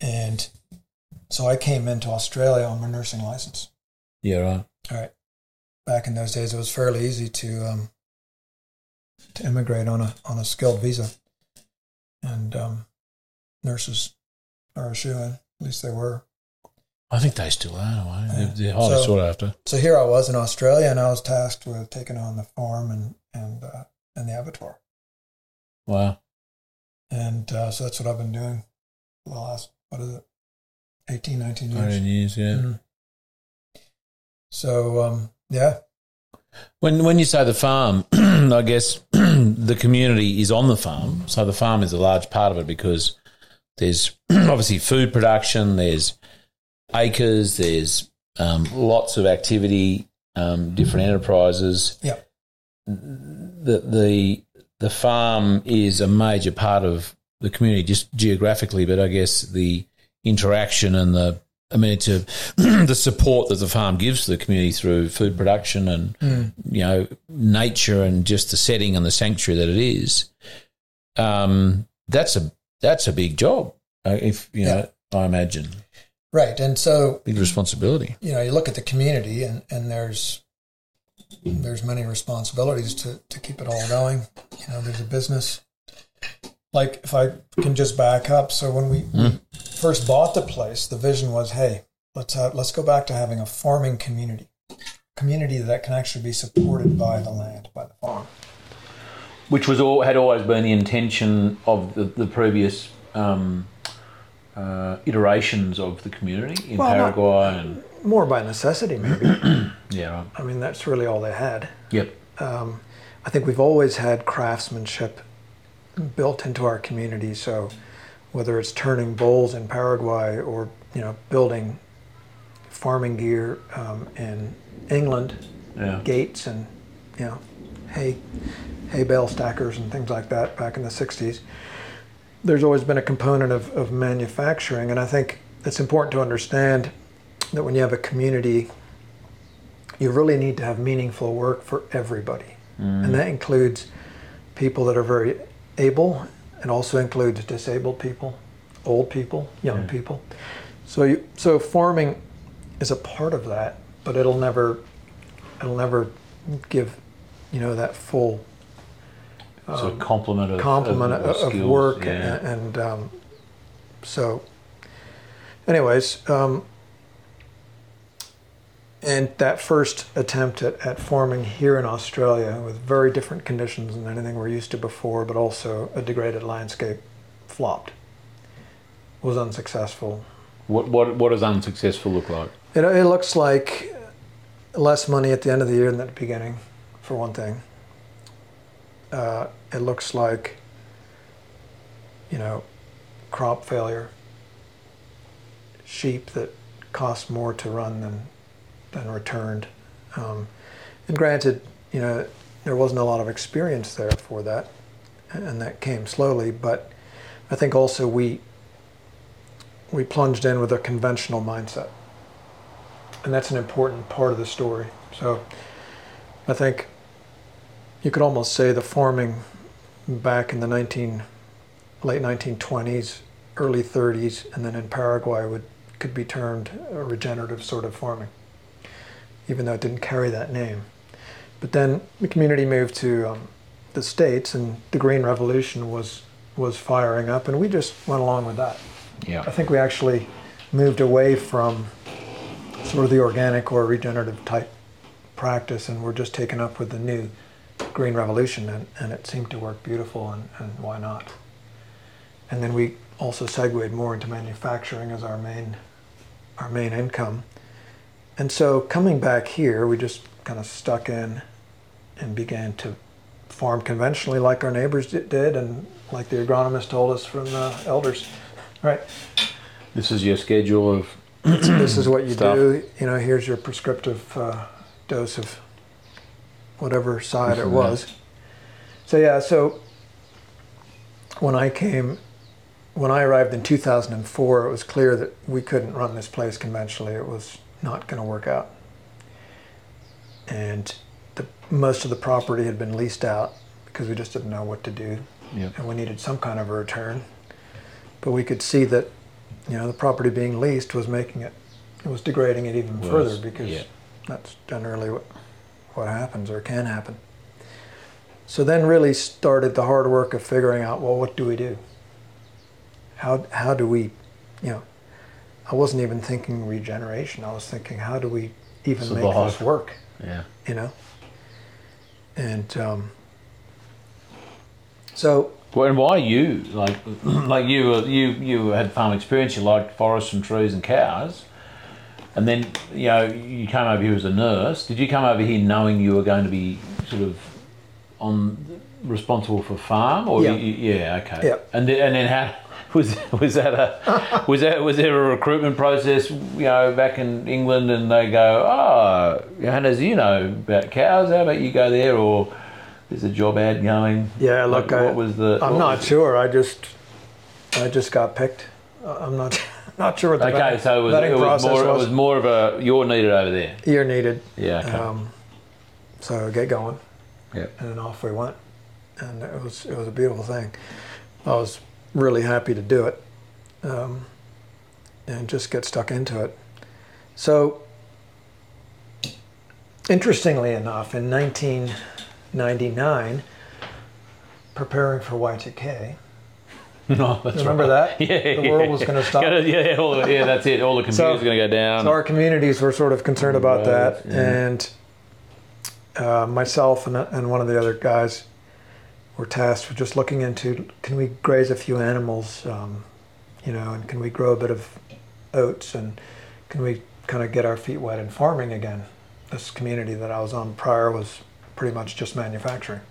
And so I came into Australia on my nursing license. Yeah, right. All right. Back in those days, it was fairly easy to um, to immigrate on a on a skilled visa. And um, nurses are a shoo-in, at least they were. I think they still are. They're, they're highly so, sought after. So here I was in Australia, and I was tasked with taking on the farm and and uh, and the abattoir. Wow! And uh, so that's what I've been doing for the last what is it, eighteen, nineteen years. Nineteen years, yeah. Mm-hmm. So um, yeah. When when you say the farm, I guess the community is on the farm. So the farm is a large part of it because there's obviously food production. There's acres, there's um, lots of activity, um, different enterprises. Yeah, the the the farm is a major part of the community, just geographically, but I guess the interaction and the I mean, it's a, the support that the farm gives to the community through food production and mm. you know nature and just the setting and the sanctuary that it is. Um, that's a that's a big job, if you know, yeah. I imagine. Right, and so big responsibility. You know, you look at the community, and, and there's there's many responsibilities to, to keep it all going. You know, there's a business. Like if I can just back up, so when we mm. first bought the place, the vision was, hey, let's have, let's go back to having a farming community, community that can actually be supported by the land, by the farm, which was all had always been the intention of the, the previous. Um, Uh, iterations of the community in well, Paraguay not, and more by necessity maybe yeah right. I mean that's really all they had. Yep. um, I think we've always had craftsmanship built into our community, so whether it's turning bowls in Paraguay or you know building farming gear um, in England yeah. gates and you know hay hay bale stackers and things like that back in the sixties. there's always been a component of, of manufacturing, and I think it's important to understand that when you have a community, you really need to have meaningful work for everybody. Mm. And that includes people that are very able, and also includes disabled people, old people, young yeah. people. So you, so farming is a part of that, but it'll never it'll never give, you know, that full um, sort of complement of, complement of, of, of work yeah. and, and um, so anyways um, and that first attempt at, at farming here in Australia with very different conditions than anything we're used to before, but also a degraded landscape, flopped. Was unsuccessful. What what what does unsuccessful look like? It, it looks like less money at the end of the year than at the beginning, for one thing. Uh, it looks like, you know, crop failure. Sheep that cost more to run than than returned. Um, and granted, you know, there wasn't a lot of experience there for that, and that came slowly. But I think also we we plunged in with a conventional mindset. And that's an important part of the story. So I think you could almost say the farming back in the nineteen, late nineteen twenties, early thirties, and then in Paraguay would could be termed a regenerative sort of farming, even though it didn't carry that name. But then the community moved to um, the States, and the Green Revolution was, was firing up, and we just went along with that. Yeah. I think we actually moved away from sort of the organic or regenerative type practice, and we're just taken up with the new Green Revolution, and, and it seemed to work beautiful, and, and why not? And then we also segued more into manufacturing as our main our main income. And so coming back here, we just kind of stuck in and began to farm conventionally like our neighbors did, and like the agronomist told us from the elders. Right. This is your schedule of this is what you stuff. do. You know, here's your prescriptive uh, dose of whatever side it was. So yeah, so when I came, when I arrived in two thousand four, it was clear that we couldn't run this place conventionally. It was not going to work out. And the, most of the property had been leased out because we just didn't know what to do. Yep. And we needed some kind of a return. But we could see that, you know, the property being leased was making it, it was degrading it even Worse. further, because yeah. that's generally what, what happens or can happen. So then really started the hard work of figuring out, well, what do we do? How, how do we, you know, I wasn't even thinking regeneration. I was thinking, how do we even Survive. make this work? Yeah. You know? And um, so... Well, and why you? Like, like you, were, you, you had farm experience. You liked forests and trees and cows, and then you know you came over here as a nurse. Did you come over here knowing you were going to be sort of on responsible for farm? Or yeah, you, yeah, okay. Yeah. And then, and then how was was that a was that was there a recruitment process? You know, back in England, and they go, oh, Johannes, you know about cows. How about you go there? Or is a job ad going? Yeah, look, what, I, what was the, I'm not was sure. I just, I just got picked. I'm not, not sure what the okay, vetting, so it was, vetting it was process more, was. It was more of a you're needed over there. You're needed. Yeah. Okay. Um, so get going. Yeah. And then off we went, and it was it was a beautiful thing. I was really happy to do it, um, and just get stuck into it. So, interestingly enough, in nineteen ninety-nine, preparing for Y two K. No, that's Remember right. that? Yeah, the world yeah, was going to stop. Yeah, all the, yeah, that's it. All the computers so, are going to go down. So our communities were sort of concerned about that, yeah. and uh, myself and, and one of the other guys were tasked with just looking into, can we graze a few animals, um, you know, and can we grow a bit of oats, and can we kind of get our feet wet in farming again? This community that I was on prior was pretty much just manufacturing.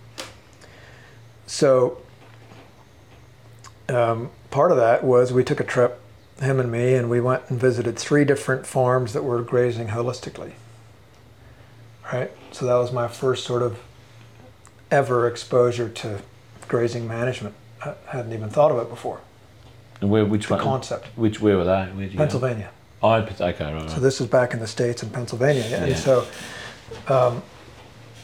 So um, part of that was we took a trip, him and me, and we went and visited three different farms that were grazing holistically. Right? So that was my first sort of ever exposure to grazing management. hadn't even thought about before. And where, which the one? Concept. Which, where were they? Where Pennsylvania. Oh, okay, right, right. So this was back in the States in Pennsylvania. Yeah. And yeah. so, um,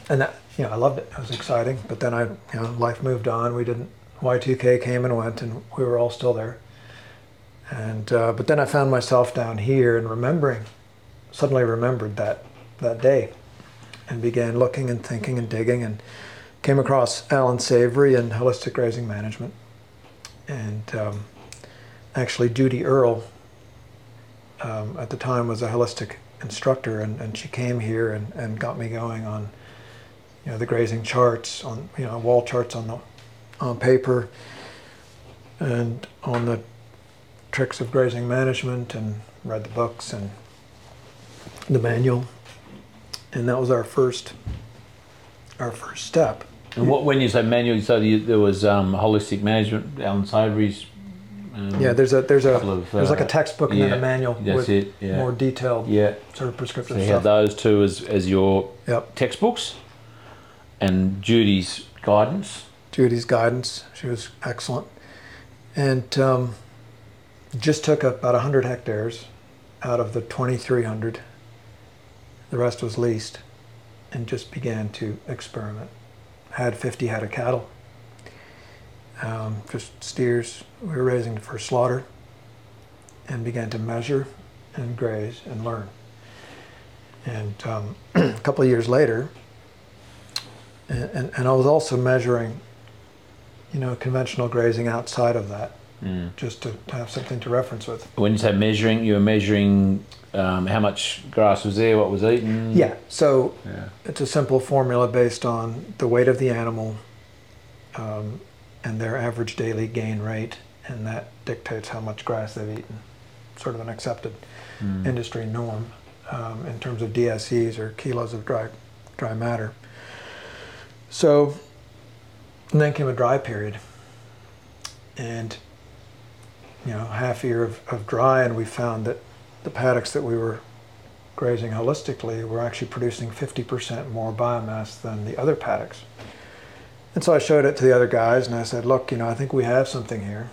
and that, you know, I loved it. It was exciting. But then I, you know, life moved on. We didn't, Y two K came and went, and we were all still there. And, uh, but then I found myself down here and remembering, suddenly remembered that, that day, and began looking and thinking and digging, and came across Alan Savory and Holistic Grazing Management. And um, actually Judy Earle um, at the time was a holistic instructor, and, and she came here and, and got me going on, you know, the grazing charts, on, you know, wall charts on the, on paper, and on the tricks of grazing management, and read the books and the manual. And that was our first, our first step. And what, when you say manual, so you, there was um, holistic management, Alan Savory's. Um, yeah, there's a there's a of, there's like a textbook uh, and yeah, then a manual with it, yeah. more detailed, yeah. sort of prescriptive. So you stuff. Had those two as as your yep. textbooks, and Judy's guidance. Judy's guidance, she was excellent, and um, just took about a hundred hectares out of the twenty-three hundred. The rest was leased, and just began to experiment. Had fifty head of cattle, um, just steers we were raising for slaughter, and began to measure and graze and learn. And um, a couple of years later, and, and, and I was also measuring, you know, conventional grazing outside of that, mm. just to have something to reference with. When you say measuring, you were measuring Um, how much grass was there, what was eaten? Yeah, so yeah. it's a simple formula based on the weight of the animal um, and their average daily gain rate, and that dictates how much grass they've eaten. Sort of an accepted mm. industry norm um, in terms of D S Es, or kilos of dry, dry matter. So, and then came a dry period, and, you know, half a year of, of dry, and we found that the paddocks that we were grazing holistically were actually producing fifty percent more biomass than the other paddocks. And so I showed it to the other guys, and I said, look, you know, I think we have something here,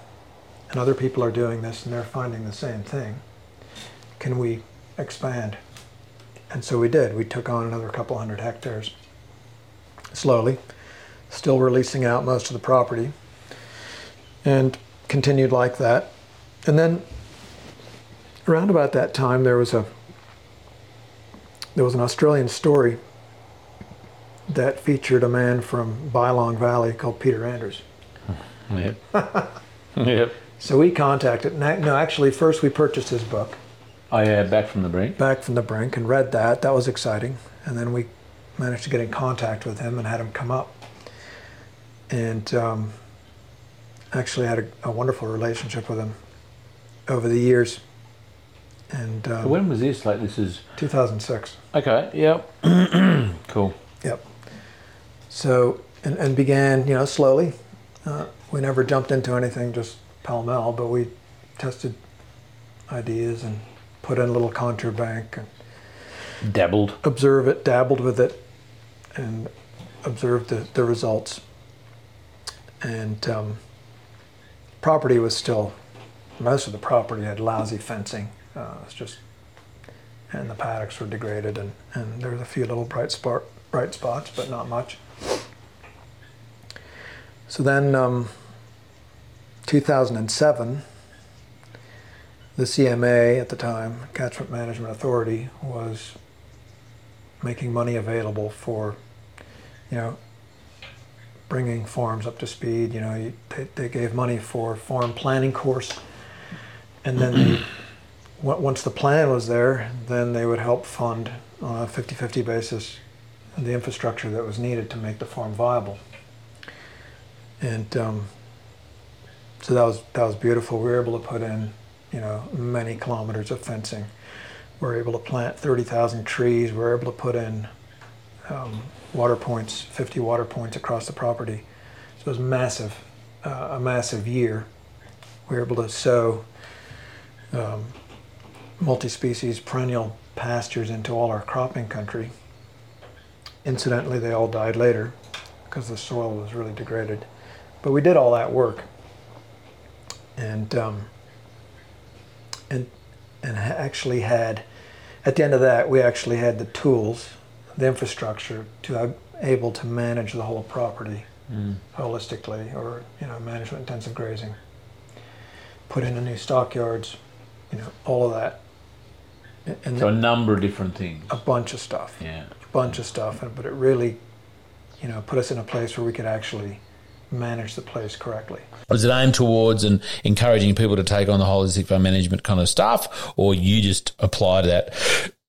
and other people are doing this, and they're finding the same thing. Can we expand? And so we did. We took on another couple hundred hectares, slowly, still releasing out most of the property, and continued like that. And then around about that time, there was a there was an Australian story that featured a man from Bylong Valley called Peter Anders. Yep. yep. So we contacted. No, actually, first we purchased his book. Oh yeah, Back from the Brink. Back from the Brink, and read that. That was exciting. And then we managed to get in contact with him and had him come up. And um, actually had a, a wonderful relationship with him over the years. And um, when was this? Like, this is two thousand six. Okay. Yep. Cool. Yep. So and, and began, you know, slowly. Uh, we never jumped into anything just pell mell, but we tested ideas and put in a little contour bank and dabbled, observe it, dabbled with it, and observed the, the results. And um, property was still, most of the property had lousy fencing. Uh, it's just, and the paddocks were degraded, and, and there was a few little bright spot, bright spots, but not much. So then, um, two thousand seven, the C M A at the time, Catchment Management Authority, was making money available for, you know, bringing farms up to speed. You know, they, they gave money for farm planning course, and then they. Once the plan was there, then they would help fund on a fifty-fifty basis the infrastructure that was needed to make the farm viable. And um, so that was that was beautiful. We were able to put in, you know, many kilometers of fencing. We were able to plant thirty thousand trees. We were able to put in um, water points, fifty water points across the property. So it was massive, uh, a massive year. We were able to sow um, multi-species perennial pastures into all our cropping country. Incidentally, they all died later because the soil was really degraded. But we did all that work and um, and and actually had, at the end of that, we actually had the tools, the infrastructure to uh, able to manage the whole property mm. holistically, or you know, management intensive grazing. Put in the new stockyards, you know, all of that. And so a number of different things. A bunch of stuff. Yeah. A bunch of stuff, but it really, you know, put us in a place where we could actually manage the place correctly. Was it aimed towards and encouraging people to take on the holistic farm management kind of stuff, or you just applied that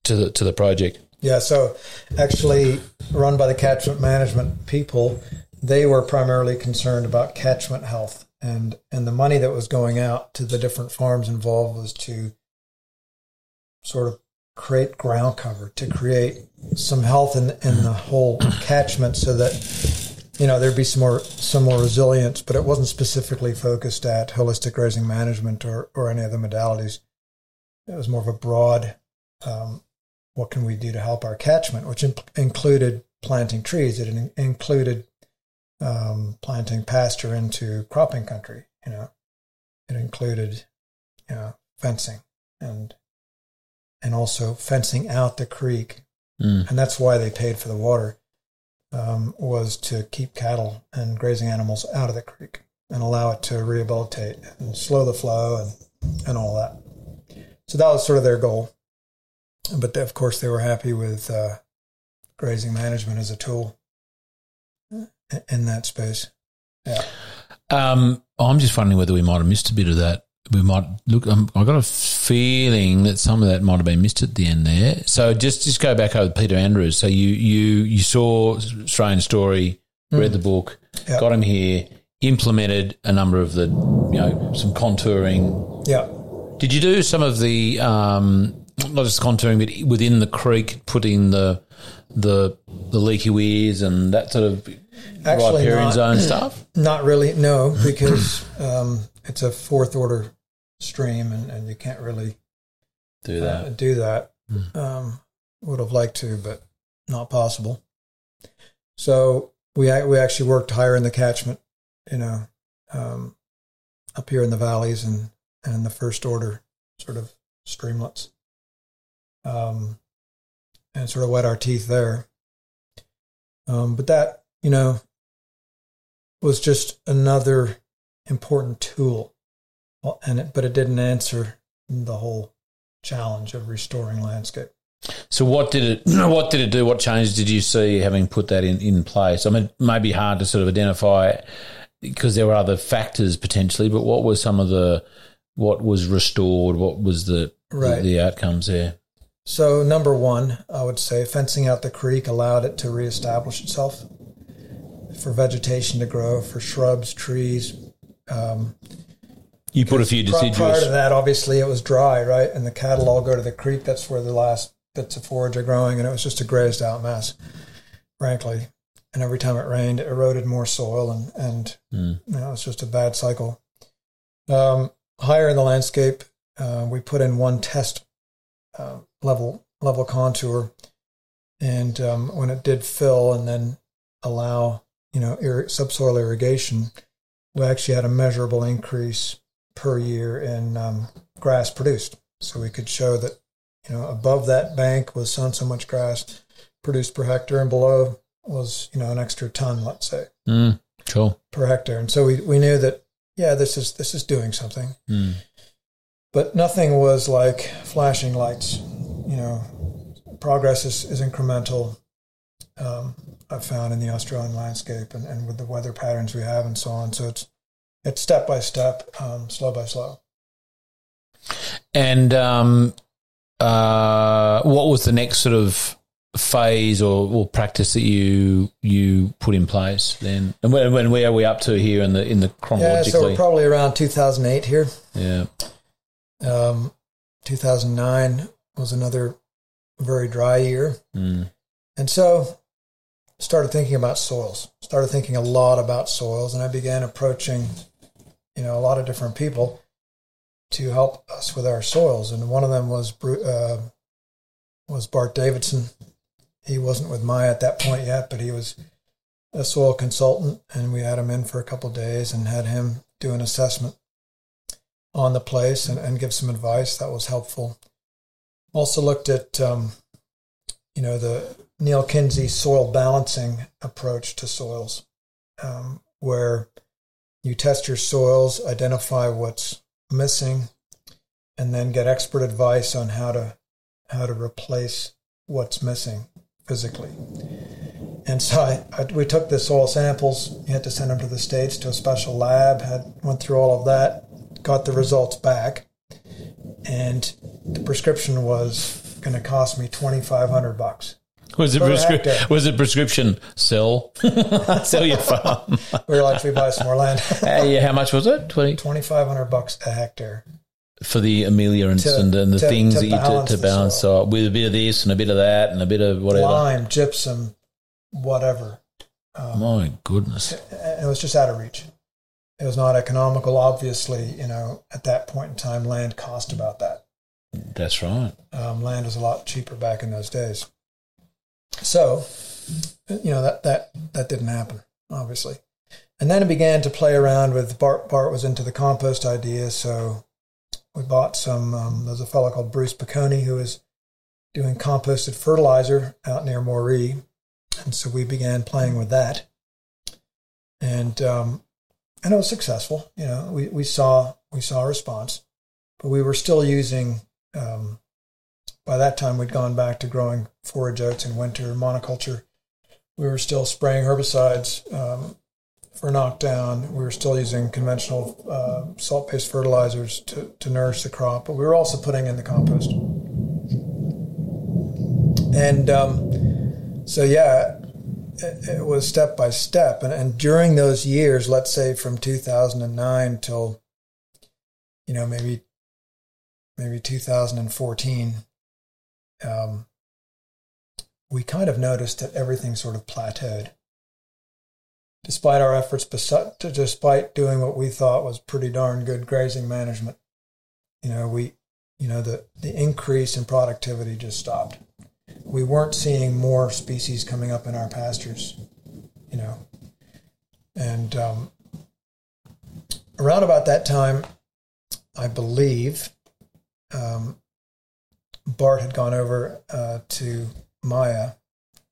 to the to the project? Yeah, so actually run by the catchment management people, they were primarily concerned about catchment health, and and the money that was going out to the different farms involved was to sort of create ground cover, to create some health in in the whole catchment, so that you know there'd be some more some more resilience. But it wasn't specifically focused at holistic grazing management or or any other modalities. It was more of a broad, um, what can we do to help our catchment, which in, included planting trees. It in, included um, planting pasture into cropping country. You know, it included you know fencing and. and also fencing out the creek. Mm. And that's why they paid for the water, um, was to keep cattle and grazing animals out of the creek and allow it to rehabilitate and slow the flow and, and all that. So that was sort of their goal. But, they, of course, they were happy with uh, grazing management as a tool in that space. Yeah. Um, I'm just wondering whether we might have missed a bit of that. We might look. Um, I got a feeling that some of that might have been missed at the end there. So just, just go back over Peter Andrews. So you you you saw Australian Story, read mm. the book, yep. got him here, implemented a number of the you know some contouring. Yeah. Did you do some of the um, not just contouring, but within the creek, putting the the the leaky weirs and that sort of Actually riparian not, zone stuff? Not really. No, because um, it's a fourth order stream, and, and you can't really do that. Uh, do that. Mm. Um, would have liked to, but not possible. So we we actually worked higher in the catchment, you know, um, up here in the valleys and, and in the first order sort of streamlets, um, and sort of wet our teeth there. Um, but that, you know, was just another important tool, and it, but it didn't answer the whole challenge of restoring landscape. So what did it? What did it do? What changes did you see having put that in, in place? I mean, it may be hard to sort of identify because there were other factors potentially, but what were some of the what was restored? What was the right. the, the outcomes there? So number one, I would say fencing out the creek allowed it to reestablish itself, for vegetation to grow, for shrubs, trees. Um, you put a few deciduous. Prior to that, obviously, it was dry, right? And the cattle all go to the creek. That's where the last bits of forage are growing, and it was just a grazed-out mess, frankly. And every time it rained, it eroded more soil, and, and mm. you know, it was just a bad cycle. Um, higher in the landscape, uh, we put in one test uh, level level contour, and um, when it did fill and then allow, you know, ir- subsoil irrigation, we actually had a measurable increase per year in um, grass produced. So we could show that, you know, above that bank was so and so much grass produced per hectare, and below was, you know, an extra ton, let's say, mm, cool. per hectare. And so we, we knew that, yeah, this is this is doing something. Mm. But nothing was like flashing lights. You know, progress is, is incremental. Um, I've found in the Australian landscape and, and with the weather patterns we have and so on. So it's it's step by step, um, slow by slow. And um, uh, what was the next sort of phase or, or practice that you you put in place then? And when, when where are we up to here in the in the chronologically? Yeah, so we're probably around two thousand eight here. Yeah. Um, two thousand nine was another very dry year. Mm. And so started thinking about soils, started thinking a lot about soils, and I began approaching, you know, a lot of different people to help us with our soils. And one of them was uh, was Bart Davidson. He wasn't with Maya at that point yet, but he was a soil consultant, and we had him in for a couple of days and had him do an assessment. on the place and, and give some advice. That was helpful. Also looked at, um, you know, the Neil Kinsey soil balancing approach to soils, um, where you test your soils, identify what's missing, and then get expert advice on how to how to replace what's missing physically. And so I, I, we took the soil samples. You had to send them to the States to a special lab. Had went through all of that, got the results back, and the prescription was going to cost me twenty five hundred bucks. Was it, prescri- was it prescription? Sell, sell your farm. We were like, we buy some more land. uh, yeah, how much was it? Twenty twenty five hundred bucks a hectare for the ameliorants to, and, and the to, things to that you to, to balance soil. Out with a bit of this and a bit of that and a bit of whatever, lime, gypsum, whatever. Um, My goodness, it, it was just out of reach. It was not economical, obviously. You know, at that point in time, land cost about that. That's right. Um, land was a lot cheaper back in those days. So, you know, that, that, that didn't happen, obviously. And then it began to play around with, Bart Bart was into the compost idea, so we bought some, um, there's a fellow called Bruce Piccone who was doing composted fertilizer out near Moree, and so we began playing with that. And um, and it was successful, you know, we, we saw we saw a response, but we were still using... Um, By that time, we'd gone back to growing forage oats in winter, monoculture. We were still spraying herbicides um, for knockdown. We were still using conventional uh, salt-based fertilizers to, to nourish the crop, but we were also putting in the compost. And um, so, yeah, it, it was step by step. And, and during those years, let's say from two thousand nine till, you know, maybe maybe two thousand fourteen, Um, we kind of noticed that everything sort of plateaued. Despite our efforts, despite doing what we thought was pretty darn good grazing management, you know, we, you know, the, the increase in productivity just stopped. We weren't seeing more species coming up in our pastures, you know. And um, around about that time, I believe... Um, Bart had gone over uh, to Maia,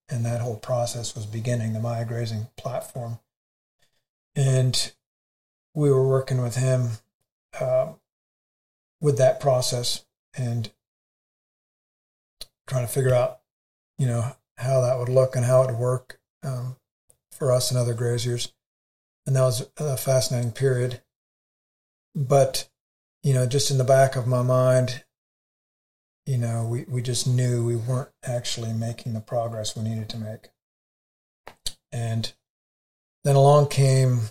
and that whole process was beginning, the MaiaGrazing platform. And we were working with him uh, with that process and trying to figure out, you know, how that would look and how it would work um, for us and other graziers. And that was a fascinating period. But, you know, just in the back of my mind... You know, we, we just knew we weren't actually making the progress we needed to make. And then along came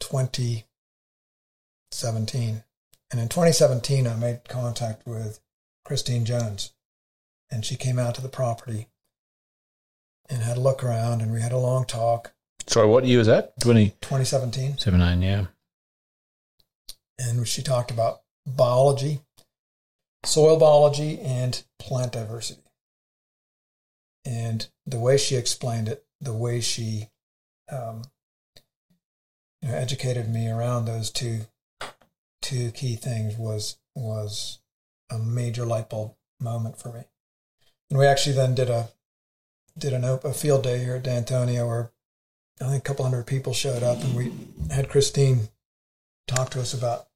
twenty seventeen. And in twenty seventeen, I made contact with Christine Jones. And she came out to the property and had a look around, and we had a long talk. Sorry, what year was that? twenty seventeen seventeen, yeah. And she talked about biology. Soil biology and plant diversity. And the way she explained it, the way she um, you know, educated me around those two two key things was was a major light bulb moment for me. And we actually then did a did an op- a field day here at Danthonia where I think a couple hundred people showed up, and we had Christine talk to us about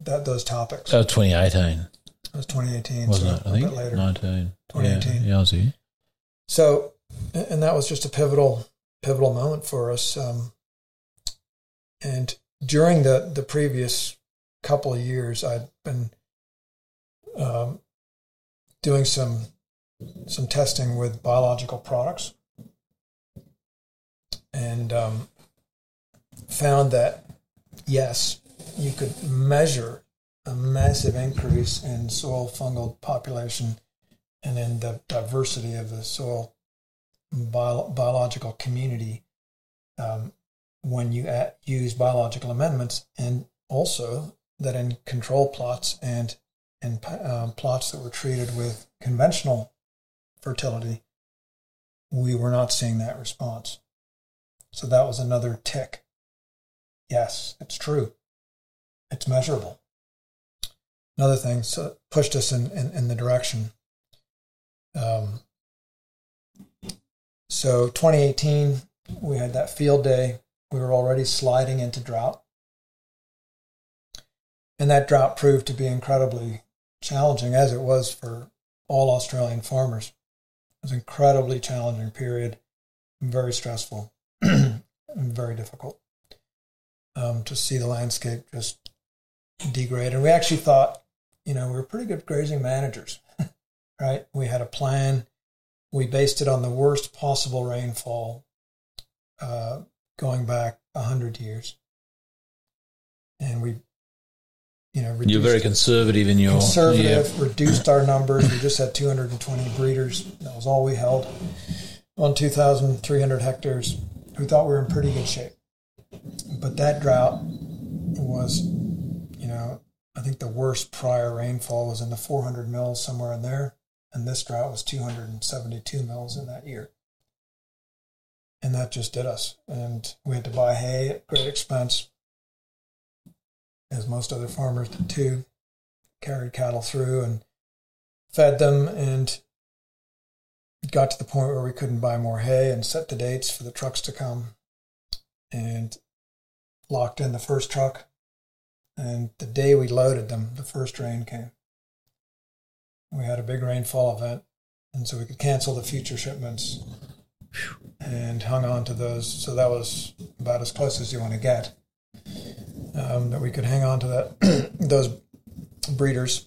that those topics. Oh, twenty eighteen. It was twenty eighteen, Wasn't so it? I a think bit later. nineteen twenty eighteen. Yeah, yeah, I was here. So, and that was just a pivotal, pivotal moment for us. Um, and during the, the previous couple of years, I'd been um, doing some some testing with biological products, and um, found that yes, you could measure a massive increase in soil fungal population and in the diversity of the soil bio- biological community um, when you at, use biological amendments, and also that in control plots and in um, plots that were treated with conventional fertility, we were not seeing that response. So that was another tick. Yes, it's true. it's measurable. Another thing so pushed us in, in, in the direction. Um, so twenty eighteen, we had that field day. We were already sliding into drought. And that drought proved to be incredibly challenging, as it was for all Australian farmers. It was an incredibly challenging period, very stressful, and very difficult um, to see the landscape just degrade. And we actually thought, you know, we were pretty good grazing managers, right? We had a plan. We based it on the worst possible rainfall uh, going back one hundred years. And we You know, reduced, You're very conservative in your... Conservative, yeah. Reduced our numbers. We just had two hundred twenty breeders. That was all we held on two thousand three hundred hectares. We thought we were in pretty good shape. But that drought was, you know, I think the worst prior rainfall was in the four hundred mils, somewhere in there. And this drought was two hundred seventy-two mils in that year. And that just did us. And we had to buy hay at great expense, as most other farmers did too, carried cattle through and fed them, and got to the point where we couldn't buy more hay and set the dates for the trucks to come, and locked in the first truck. And the day we loaded them, the first rain came. We had a big rainfall event, and so we could cancel the future shipments and hung on to those. So that was about as close as you want to get. Um, that we could hang on to that those breeders,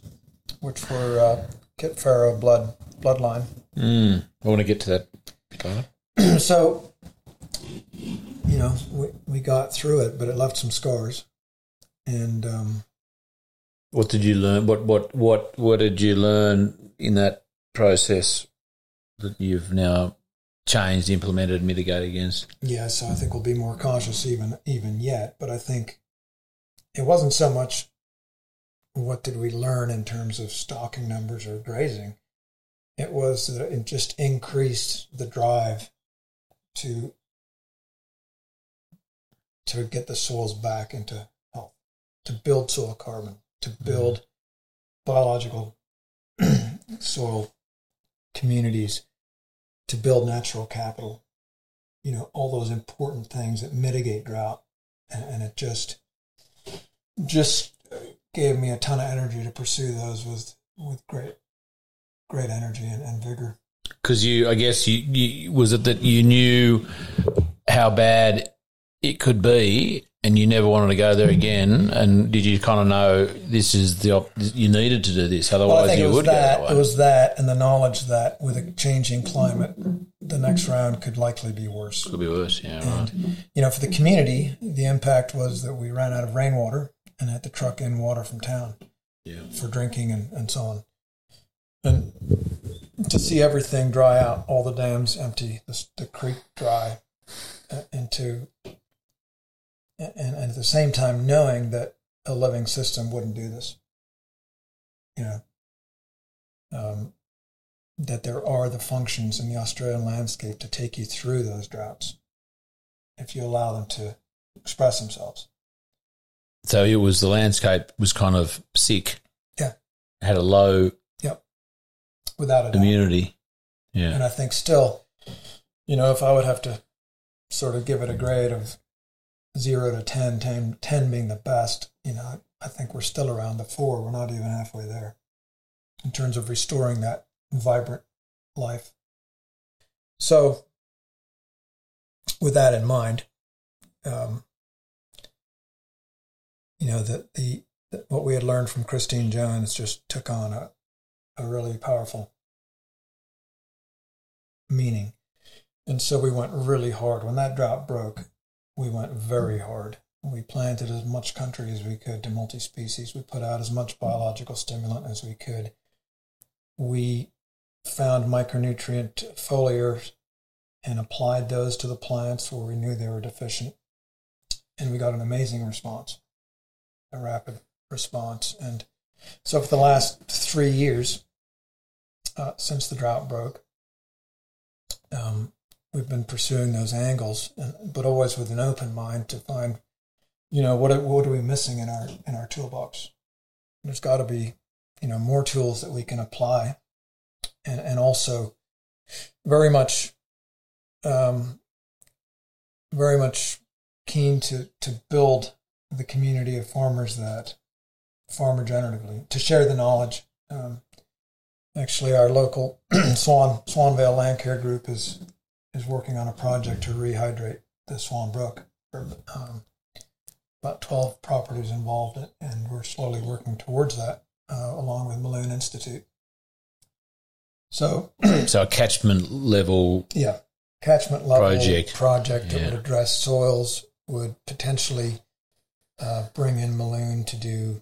which were uh, Kit Farrow blood bloodline. Mm, I want to get to that. So, you know, we we got through it, but it left some scars. And um, what did you learn? What what what what did you learn in that process that you've now changed, implemented, mitigated against? Yeah, so I think we'll be more cautious even even yet. But I think it wasn't so much what did we learn in terms of stocking numbers or grazing. It was that it just increased the drive to to get the soils back into health, to build soil carbon, to build mm-hmm. biological soil communities, to build natural capital. You know, all those important things that mitigate drought, and, and it just... just gave me a ton of energy to pursue those with, with great great energy and, and vigor. Because you, I guess, you, you was it that you knew how bad it could be and you never wanted to go there again, and did you kind of know this is the op- you needed to do this, otherwise well, you would that, go that way? It was that, and the knowledge that with a changing climate, the next round could likely be worse. Could be worse, yeah. And, right. you know, for the community, the impact was that we ran out of rainwater and had to truck in water from town yeah. for drinking and, and so on. And to see everything dry out, all the dams empty, the, the creek dry, uh, into, and, and at the same time knowing that a living system wouldn't do this. You know, um, that there are the functions in the Australian landscape to take you through those droughts if you allow them to express themselves. So it was the landscape was kind of sick. Yeah. Had a low yep. Without a immunity. Doubt. Yeah. And I think still, you know, if I would have to sort of give it a grade of zero to ten, ten, ten being the best, you know, I think we're still around the four. We're not even halfway there in terms of restoring that vibrant life. So with that in mind, um, you know, the, the, the what we had learned from Christine Jones just took on a, a really powerful meaning. And so we went really hard. When that drought broke, we went very hard. We planted as much country as we could to multi-species. We put out as much biological stimulant as we could. We found micronutrient foliars and applied those to the plants where we knew they were deficient. And we got an amazing response. A rapid response. And so for the last three years, uh, since the drought broke, um, we've been pursuing those angles, and, but always with an open mind to find you know, what what are we missing in our in our toolbox? There's got to be, you know, more tools that we can apply, and and also very much, um, very much keen to to build the community of farmers that farm regeneratively, to share the knowledge. Um, actually, our local Swan Swanvale Land Care Group is is working on a project to rehydrate the Swan Brook. Um, about twelve properties involved, and we're slowly working towards that, uh, along with Mulloon Institute. So, so a catchment level, yeah, catchment level project, project that yeah. would address soils, would potentially uh, bring in Mulloon to do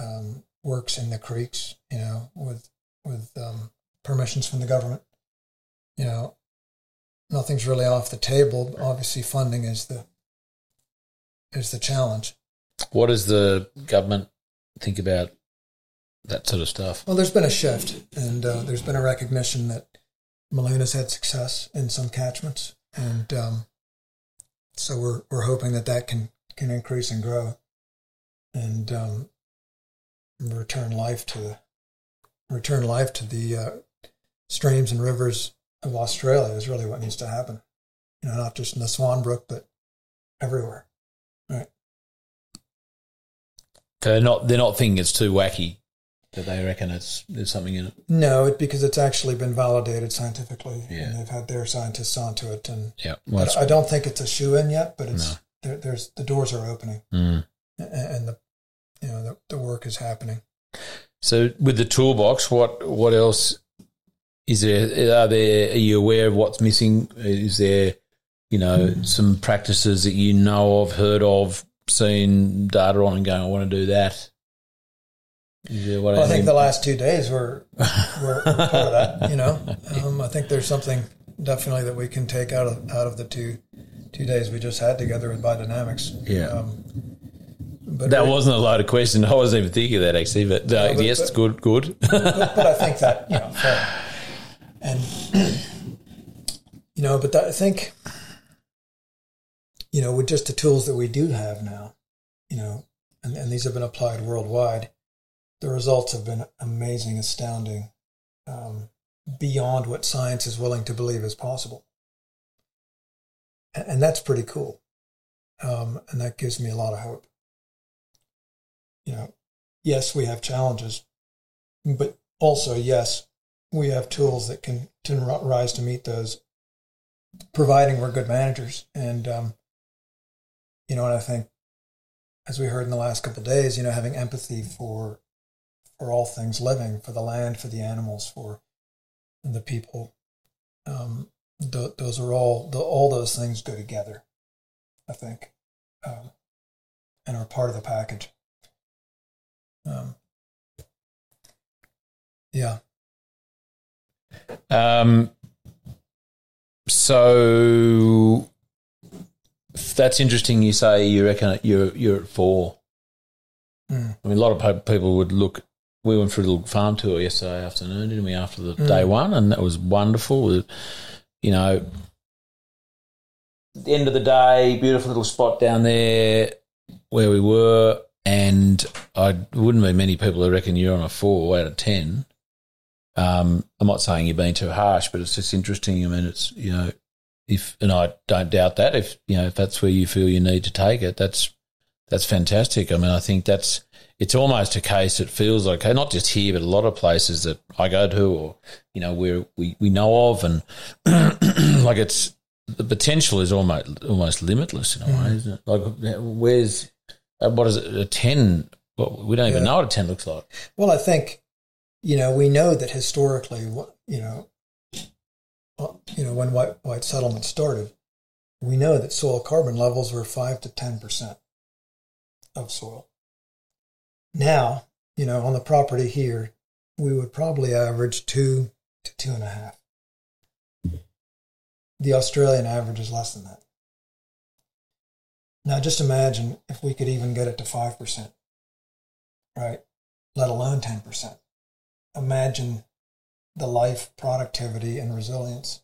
um, works in the creeks, you know, with with um, permissions from the government. You know, nothing's really off the table. But obviously, funding is the is the challenge. What does the government think about that sort of stuff? Well, there's been a shift, and uh, there's been a recognition that Mulloon has had success in some catchments, and um, so we're we're hoping that that can, can increase and grow, and um, return life to return life to the uh, streams and rivers of Australia is really what needs to happen. You know, not just in the Swan Brook, but everywhere. Right. So they're not they're not thinking it's too wacky, that they reckon it's there's something in it. No, it, because it's actually been validated scientifically, yeah. and they've had their scientists onto it. And yeah, well, I, I don't think it's a shoe-in yet, but it's no. there, there's the doors are opening, mm. and, and the you know the, the work is happening. So with the toolbox, what what else is there? Are there? Are you aware of what's missing? Is there? You know, mm-hmm. some practices that you know of, heard of, seen data on and going, I want to do that. Yeah, what well, I, I think mean? the last two days were, were, were part of that, you know. Um, I think there's something definitely that we can take out of out of the two two days we just had together with Biodynamics. Yeah. Um, but that we, wasn't a load of questions. I wasn't even thinking of that, actually. But, uh, no, but yes, but, good, good. but, but I think that, you know, fair. And, you know, but that, I think... You know, with just the tools that we do have now, you know, and, and these have been applied worldwide, the results have been amazing, astounding, um, beyond what science is willing to believe is possible. And, and that's pretty cool. Um, and that gives me a lot of hope. You know, yes, we have challenges, but also, yes, we have tools that can, can rise to meet those, providing we're good managers. And, um, you know, and I think, as we heard in the last couple of days, you know, having empathy for for all things living, for the land, for the animals, for the people, um, th- those are all the, all those things go together, I think, um, and are part of the package. Um, yeah. Um. So. That's interesting. You say you reckon you're you're at four. Mm. I mean, a lot of people would look. We went for a little farm tour yesterday afternoon, didn't we? After the mm. day one, and that was wonderful. You know, the end of the day, beautiful little spot down there where we were, and I wouldn't be many people who reckon you're on a four out of ten. Um, I'm not saying you're being too harsh, but it's just interesting. I mean, it's you know. If and I don't doubt that if you know if that's where you feel you need to take it, that's that's fantastic. I mean, I think that's it's almost a case. It feels like not just here, but a lot of places that I go to, or you know, where we, we know of, and like it's the potential is almost almost limitless in a mm. way, isn't it? Like, where's what is it a ten? Well, we don't yeah. even know what a ten looks like. Well, I think you know we know that historically, you know. You know, when white, white settlement started, we know that soil carbon levels were five to ten percent of soil. Now, you know, on the property here, we would probably average two to two and a half. The Australian average is less than that. Now, just imagine if we could even get it to five percent, right? Let alone ten percent. Imagine the life, productivity, and resilience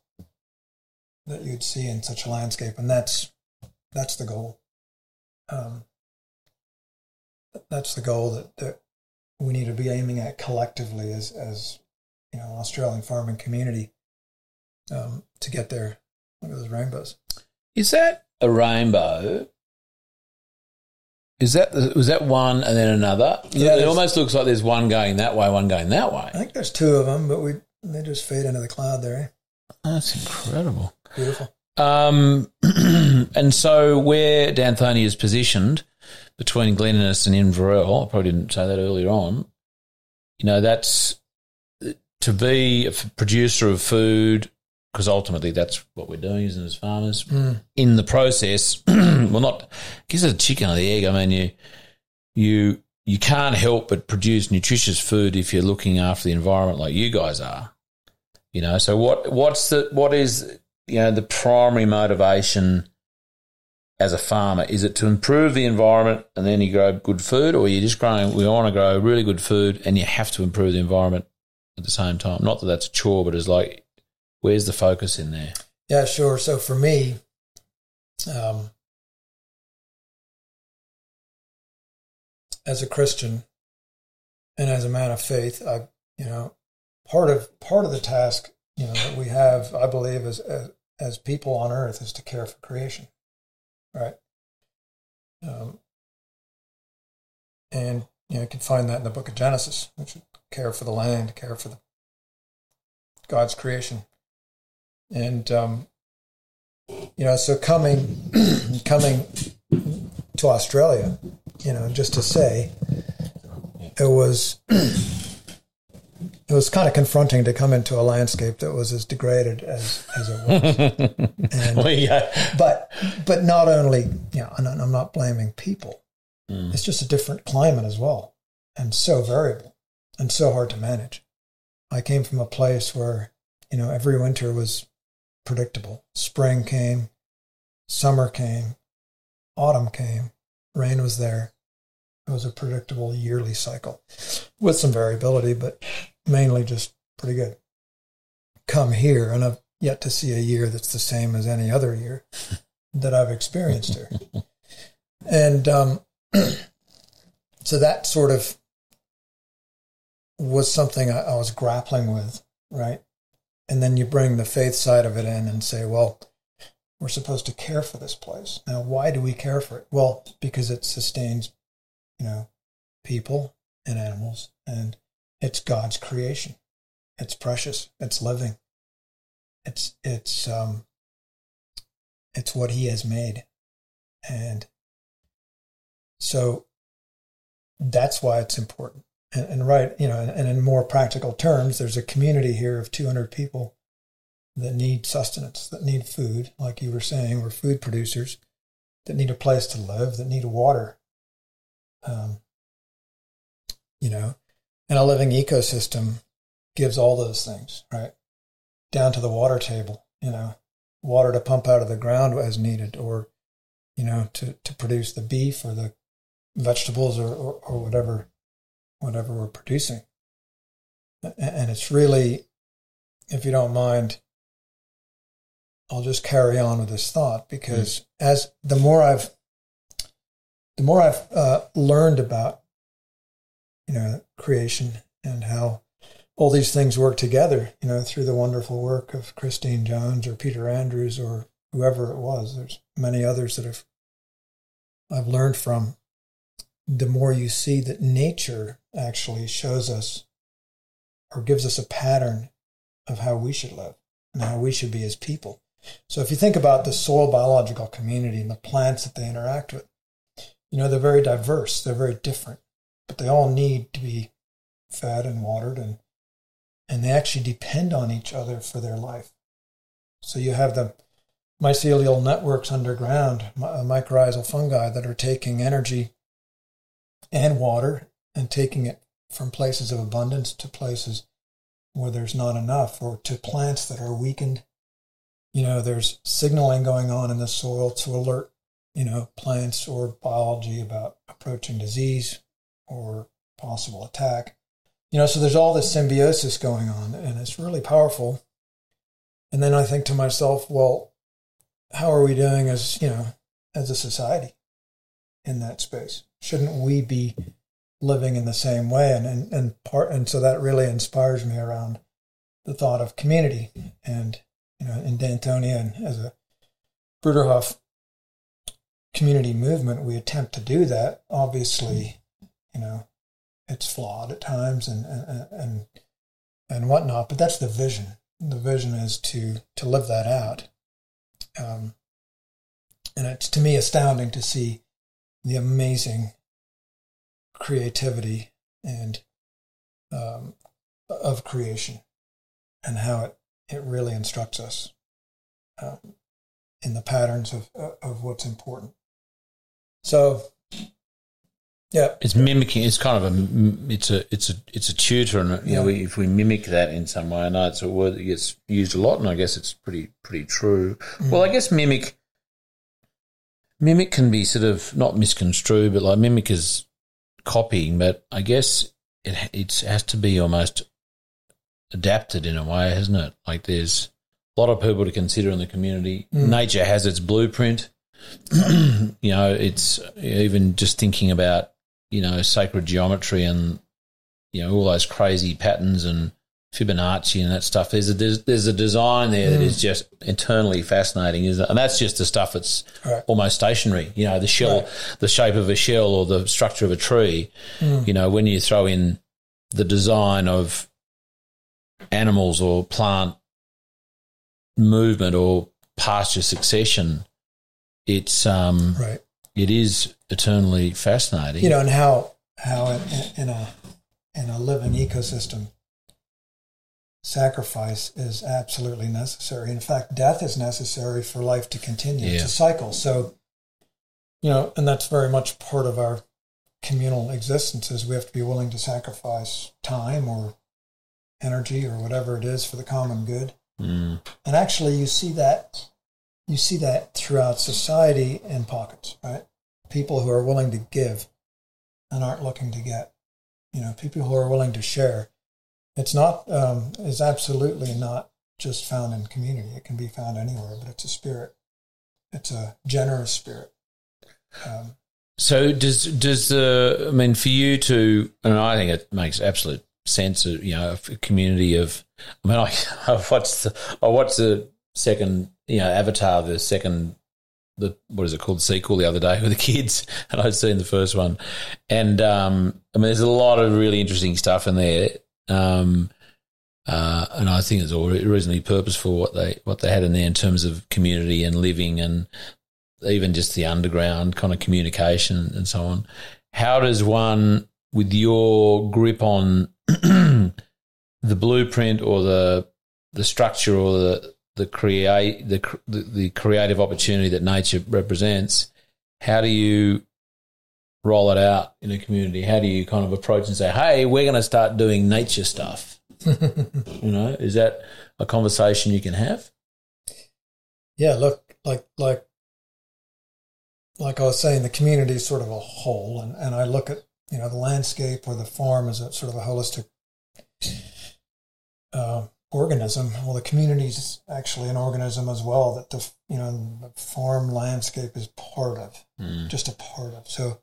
that you'd see in such a landscape, and that's that's the goal. Um, that's the goal that, that we need to be aiming at collectively as, as you know, Australian farming community, um, to get there. Look at those rainbows. Is that a rainbow? Is that was that one and then another? Yeah, it almost looks like there's one going that way, one going that way. I think there's two of them, but we they just feed into the cloud there. Eh? That's incredible. Beautiful. Um, and so where Danthonia is positioned between Glen Innes and Inverell, I probably didn't say that earlier on, you know, that's to be a producer of food, because ultimately that's what we're doing, isn't it, as farmers? Mm. In the process, well, not, I guess it's the chicken or the egg. I mean, you you you can't help but produce nutritious food if you're looking after the environment like you guys are. You know, so what what's the what is, you know, the primary motivation as a farmer? Is it to improve the environment and then you grow good food, or you're just growing, we want to grow really good food and you have to improve the environment at the same time? Not that that's a chore, but it's like, where's the focus in there? Yeah, sure. So for me, um, as a Christian and as a man of faith, I, you know, part of part of the task, you know, that we have, I believe, as as, as people on earth, is to care for creation, right? Um, and you know, you can find that in the Book of Genesis, which is care for the land, care for the God's creation. And, um, you know, so coming coming to Australia, you know, just to say, it was it was kind of confronting to come into a landscape that was as degraded as, as it was. And, well, yeah. But but not only, you know, and I'm not blaming people. Mm. It's just a different climate as well, and so variable and so hard to manage. I came from a place where, you know, every winter was predictable. Spring came, summer came, autumn came, rain was there. It was a predictable yearly cycle with some variability, but mainly just pretty good. Come here, and I've yet to see a year that's the same as any other year that I've experienced here. And um, so that sort of was something I, I was grappling with, right? And then you bring the faith side of it in and say, well, we're supposed to care for this place. Now, why do we care for it? Well, because it sustains, you know, people and animals, and it's God's creation. It's precious. It's living. It's it's um it's what He has made. And so that's why it's important. And, and right, you know, and in more practical terms, there's a community here of two hundred people that need sustenance, that need food, like you were saying, we're food producers, that need a place to live, that need water, um, you know, and a living ecosystem gives all those things, right, down to the water table, you know, water to pump out of the ground as needed, or, you know, to, to produce the beef or the vegetables or, or, or whatever. whatever we're producing. And it's really, if you don't mind, I'll just carry on with this thought, because mm. as the more I've, the more I've uh, learned about, you know, creation and how all these things work together, you know, through the wonderful work of Christine Jones or Peter Andrews or whoever it was, there's many others that have I've learned from. The more you see that nature actually shows us or gives us a pattern of how we should live and how we should be as people. So if you think about the soil biological community and the plants that they interact with, you know, they're very diverse, they're very different, but they all need to be fed and watered, and and they actually depend on each other for their life. So you have the mycelial networks underground, mycorrhizal fungi that are taking energy and water and taking it from places of abundance to places where there's not enough, or to plants that are weakened. You know, there's signaling going on in the soil to alert, you know, plants or biology about approaching disease or possible attack. You know, so there's all this symbiosis going on, and it's really powerful. And then I think to myself, well, how are we doing as, you know, as a society? in that space? Shouldn't we be living in the same way? And, and, and part, and so that really inspires me around the thought of community. And, you know, in Danthonia and as a Bruderhof community movement, we attempt to do that. Obviously, you know, it's flawed at times and, and, and, and whatnot, but that's the vision. The vision is to, to live that out. Um, and it's, to me, astounding to see the amazing creativity and um, of creation and how it, it really instructs us um, in the patterns of, of what's important. So, yeah. It's mimicking, it's kind of a, it's a, it's a, it's a tutor. And, you yeah. know, we, if we mimic that in some way, I know it's a word that gets used a lot, and I guess it's pretty, pretty true. Mm. Well, I guess mimic, mimic can be sort of not misconstrued, but like mimic is copying, but I guess it it has to be almost adapted in a way, hasn't it? Like there's a lot of people to consider in the community. Mm. Nature has its blueprint. You know, it's even just thinking about, you know, sacred geometry and, you know, all those crazy patterns and Fibonacci and that stuff. There's a, there's, there's a design there mm. that is just internally fascinating, isn't it? And that's just the stuff that's right. almost stationary. You know, the shell, right. the shape of a shell or the structure of a tree. Mm. You know, when you throw in the design of animals or plant movement or pasture succession, it's um, right. it is eternally fascinating. You know, and how how in, in a in a living ecosystem, sacrifice is absolutely necessary. In fact, death is necessary for life to continue yeah. to cycle. So, you know, and that's very much part of our communal existence is we have to be willing to sacrifice time or energy or whatever it is for the common good. Mm. And actually, you see that. You see that throughout society in pockets, right? People who are willing to give and aren't looking to get. You know, people who are willing to share. It's not, um, it's absolutely not just found in community. It can be found anywhere, but it's a spirit. It's a generous spirit. Um, so does, does the, I mean, for you to, and I think it makes absolute sense, of, you know, a community of, I mean, I, I watched the, I watched the, second, you know, Avatar, the second, the what is it called, sequel the other day with the kids, and I'd seen the first one. And, um, I mean, there's a lot of really interesting stuff in there, um, uh, and I think it's all reasonably purposeful what they what they had in there in terms of community and living and even just the underground kind of communication and so on. How does one, with your grip on the blueprint or the the structure or the the create the the creative opportunity that nature represents, how do you roll it out in a community? How do you kind of approach and say, hey, we're going to start doing nature stuff? You know, is that a conversation you can have? Yeah, look, like like like I was saying, the community is sort of a whole, and, and I look at, you know, the landscape or the farm as a sort of a holistic uh organism. Well, the community is actually an organism as well that the, you know, the farm landscape is part of, mm. just a part of. So,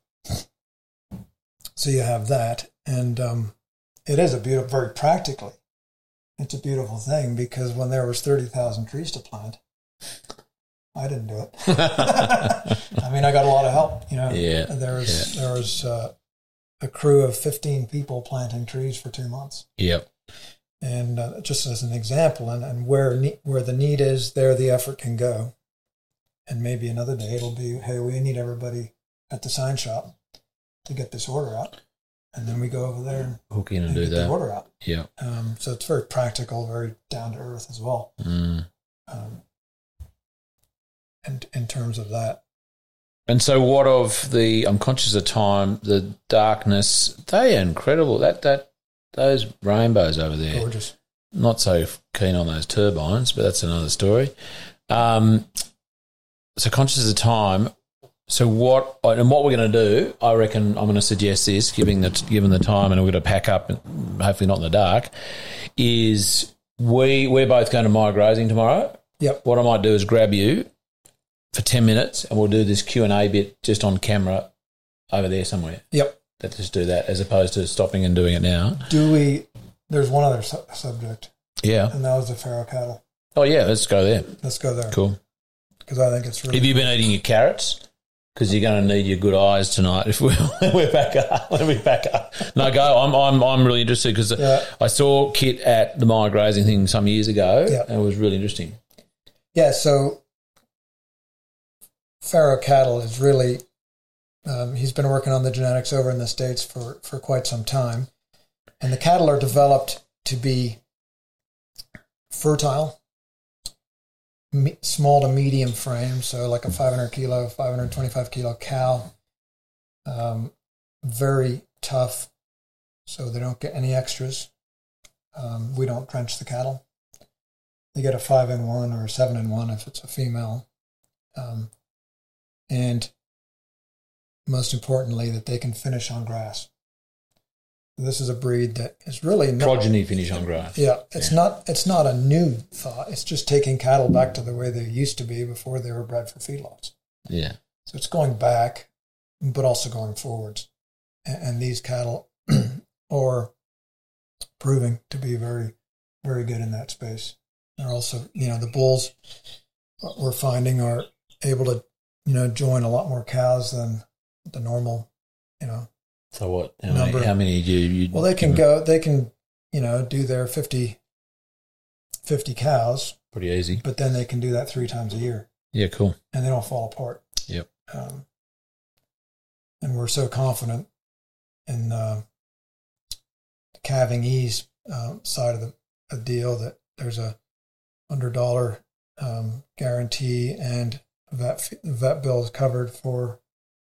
so you have that, and um, it is a beautiful, very practically, it's a beautiful thing because when there was thirty thousand trees to plant, I didn't do it. I mean, I got a lot of help. You know, yeah. there was yeah. there was uh, a crew of fifteen people planting trees for two months. Yep. And uh, just as an example, and, and where ne- where the need is, there the effort can go. And maybe another day it'll be, hey, we need everybody at the sign shop to get this order out. And then we go over there and hook in and, and do get that. The order out. Yeah. Um, so it's very practical, very down to earth as well. Mm. Um, and in terms of that. And so what of the, I'm conscious of time, the darkness, they are incredible. That, that. Those rainbows over there. Gorgeous. Not so keen on those turbines, but that's another story. Um, so conscious of time. So what and what we're going to do, I reckon I'm going to suggest this, given the, given the time, and we're going to pack up, and hopefully not in the dark, is we, we're both going to MaiaGrazing tomorrow. Yep. What I might do is grab you for ten minutes, and we'll do this Q and A bit just on camera over there somewhere. Yep. That just do that as opposed to stopping and doing it now. Do we – there's one other su- subject. Yeah. And that was the farrow cattle. Oh, yeah. Let's go there. Let's go there. Cool. Because I think it's really – Have you been eating your carrots? Because you're going to need your good eyes tonight if we're, we're back up. We're back up. No, go. I'm I'm I'm really interested because yeah. I saw Kit at the MaiaGrazing thing some years ago yeah. and it was really interesting. Yeah, so farrow cattle is really um, – he's been working on the genetics over in the States for, for quite some time. And the cattle are developed to be fertile, me- small to medium frame, so like a five hundred kilo, five hundred twenty-five kilo cow, um, very tough, so they don't get any extras. Um, we don't drench the cattle. They get a five in one or a seven in one if it's a female. Um, and most importantly, that they can finish on grass. This is a breed that is really not... Progeny finish on grass. Yeah, it's yeah. not It's not a new thought. It's just taking cattle back to the way they used to be before they were bred for feedlots. Yeah. So it's going back, but also going forwards. And, and these cattle are proving to be very, very good in that space. They're also, you know, the bulls we're finding are able to, you know, join a lot more cows than the normal, you know, So what? How number. many? How many do you? Well, they can, can go. They can, you know, do their fifty, fifty cows. Pretty easy. But then they can do that three times a year. Yeah, cool. And they don't fall apart. Yep. Um, and we're so confident in uh, the calving ease uh, side of the, the deal that there's a hundred dollar um, guarantee and vet vet bill is covered for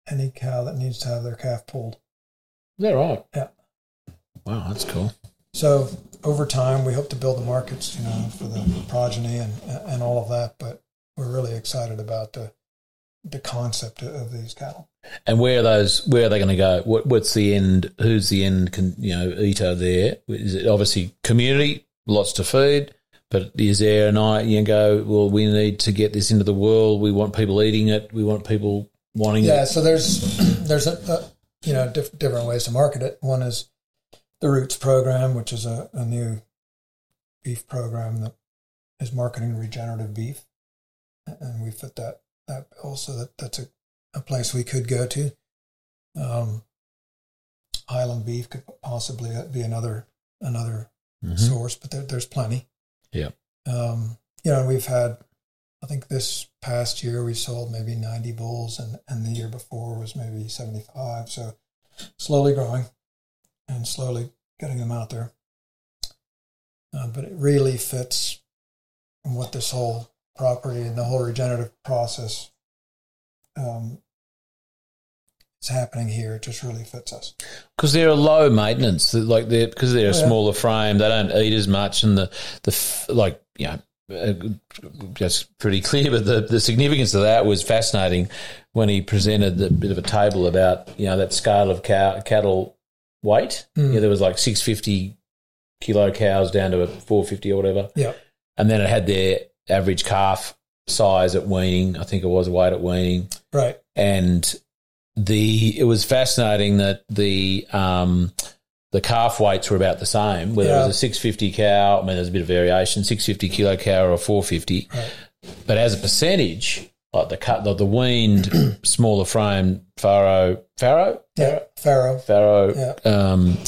any cow that needs to have their calf pulled. Is that right? Yeah. Wow, that's cool. So over time, we hope to build the markets, you know, for the progeny and and all of that. But we're really excited about the the concept of these cattle. And where are those? Where are they going to go? What What's the end? Who's the end? Can, you know, eater there? Is it obviously community? Lots to feed. But is there an eye? You go, well, we need to get this into the world. We want people eating it. We want people wanting yeah, it. Yeah. So there's there's a. a you know, diff- different ways to market it. One is the Roots program, which is a, a new beef program that is marketing regenerative beef. And we fit that, that bill, so that, that's a, a place we could go to. Um, Highland beef could possibly be another another mm-hmm. source, but there, there's plenty. Yeah. Um, you know, we've had, I think this past year we sold maybe ninety bulls, and, and the year before was maybe seventy-five. So slowly growing and slowly getting them out there. Uh, but it really fits what this whole property and the whole regenerative process um, is happening here. It just really fits us. Because they're low maintenance. Like they're, because they're a yeah. smaller frame, they don't eat as much, and the, the like, you know, that's pretty clear, but the, the significance of that was fascinating when he presented a bit of a table about, you know, that scale of cow, cattle weight. Mm. Yeah, there was like six hundred fifty kilo cows down to a four hundred fifty or whatever. Yeah. And then it had their average calf size at weaning, I think it was weight at weaning. Right. And the it was fascinating that the um, – the calf weights were about the same, whether yeah. it was a six hundred fifty cow, I mean, there's a bit of variation, six hundred fifty kilo cow or a four hundred fifty. Right. But as a percentage, like the cut, like the weaned, smaller frame farrow, farrow? Yeah, farrow. Farrow yeah. um,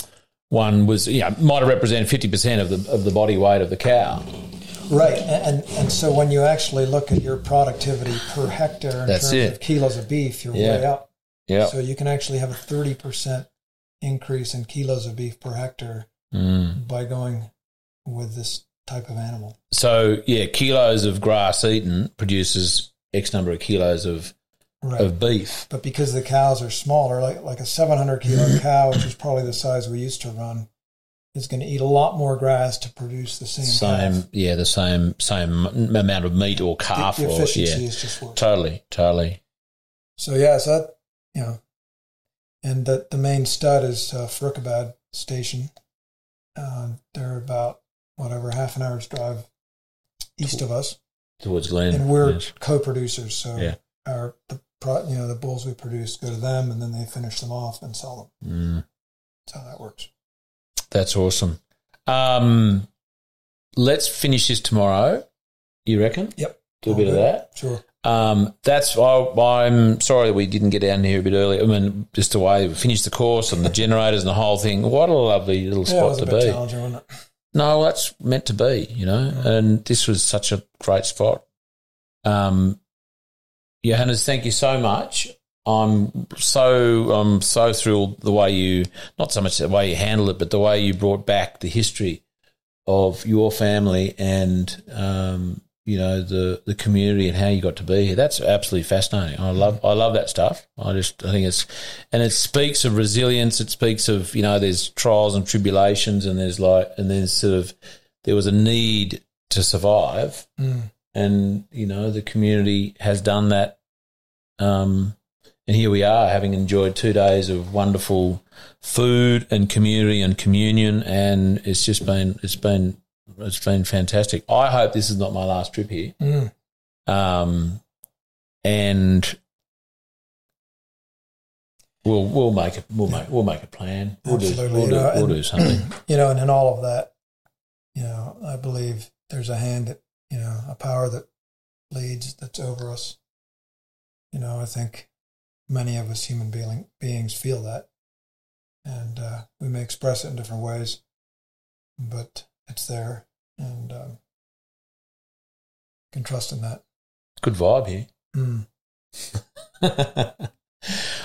one was, you know, might have represented fifty percent of the of the body weight of the cow. Right, and and so when you actually look at your productivity per hectare in That's terms it. of kilos of beef, you're yeah. way up. Yeah. So you can actually have a thirty percent increase in kilos of beef per hectare mm. by going with this type of animal. So yeah, kilos of grass eaten produces X number of kilos of right. of beef. But because the cows are smaller, like like a seven hundred kilo cow, which is probably the size we used to run, is going to eat a lot more grass to produce the same same calf. yeah the same same amount of meat or calf. The, the efficiency or, yeah, is just working. Totally, totally. So yeah, so that, you know. And the, the main stud is uh, Furukabad Station. Uh, they're about, whatever, half an hour's drive east of us. Towards Glen. And we're yeah. co-producers, so yeah. our the, you know, the bulls we produce go to them, and then they finish them off and sell them. Mm. That's how that works. That's awesome. Um, let's finish this tomorrow. You reckon? Yep. Do a bit of that. Sure. Um, that's I, I'm sorry that we didn't get down here a bit earlier. I mean, just the way we finished the course and the generators and the whole thing. What a lovely little spot yeah, it was to a bit be. Challenging, wasn't it? No, that's meant to be, you know. Mm. And this was such a great spot. Um, Johannes, thank you so much. I'm so I'm so thrilled the way you not so much the way you handled it, but the way you brought back the history of your family and um, you know, the, the community and how you got to be here. That's absolutely fascinating. I love I love that stuff. I just I think it's and it speaks of resilience. It speaks of, you know, there's trials and tribulations and there's like and there's sort of there was a need to survive. Mm. And, you know, the community has done that. Um, and here we are, having enjoyed two days of wonderful food and community and communion, and it's just been it's been It's been fantastic. I hope this is not my last trip here. Mm. Um, and we'll we'll make it. We'll make we'll make a plan. We'll Absolutely. do we'll, do, know, we'll and, do something. You know, and in all of that, you know, I believe there's a hand that, you know, a power that leads that's over us. You know, I think many of us human being, beings feel that, and uh, we may express it in different ways, but it's there, and um, can trust in that. Good vibe here. Mm.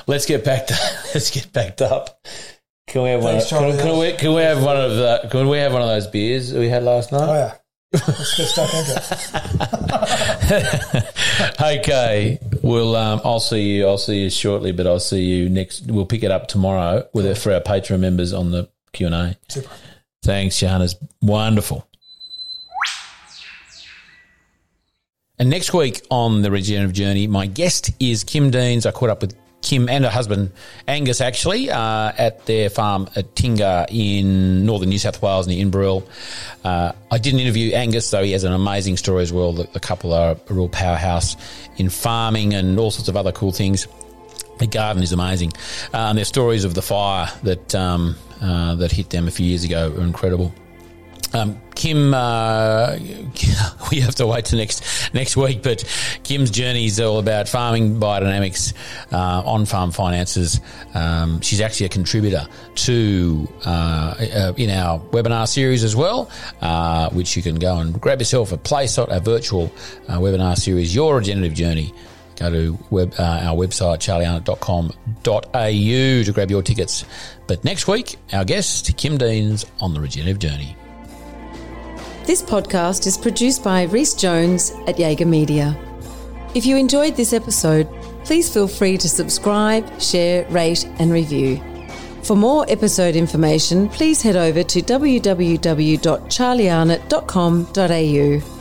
let's get back to let's get backed up. Can we have Thanks, one? Of, can, can we can we have one of the, can we have one of those beers that we had last night? Oh yeah. Let's get stuck into it. Okay, we'll. Um, I'll see you. I'll see you shortly, but I'll see you next. We'll pick it up tomorrow with it for our Patreon members on the Q and A. Super. Thanks, Johannes. Wonderful. And next week on The Regenerative Journey, my guest is Kim Deans. I caught up with Kim and her husband, Angus, actually, uh, at their farm at Tingha in northern New South Wales near Inverell. Uh, I didn't interview Angus, though he has an amazing story as well. The, the couple are a real powerhouse in farming and all sorts of other cool things. The garden is amazing. Uh, and their stories of the fire that um, uh, that hit them a few years ago are incredible. Um, Kim, uh, we have to wait till next next week, but Kim's journey is all about farming, biodynamics, uh, on-farm finances. Um, she's actually a contributor to uh, in our webinar series as well, uh, which you can go and grab yourself a place at our virtual uh, webinar series, Your Regenerative Journey. Go to web, uh, our website, charlie arnett dot com dot a u, to grab your tickets. But next week, our guest, Kim Deans, on The Regenerative Journey. This podcast is produced by Rhys Jones at Jaeger Media. If you enjoyed this episode, please feel free to subscribe, share, rate and review. For more episode information, please head over to w w w dot charlie arnett dot com dot a u.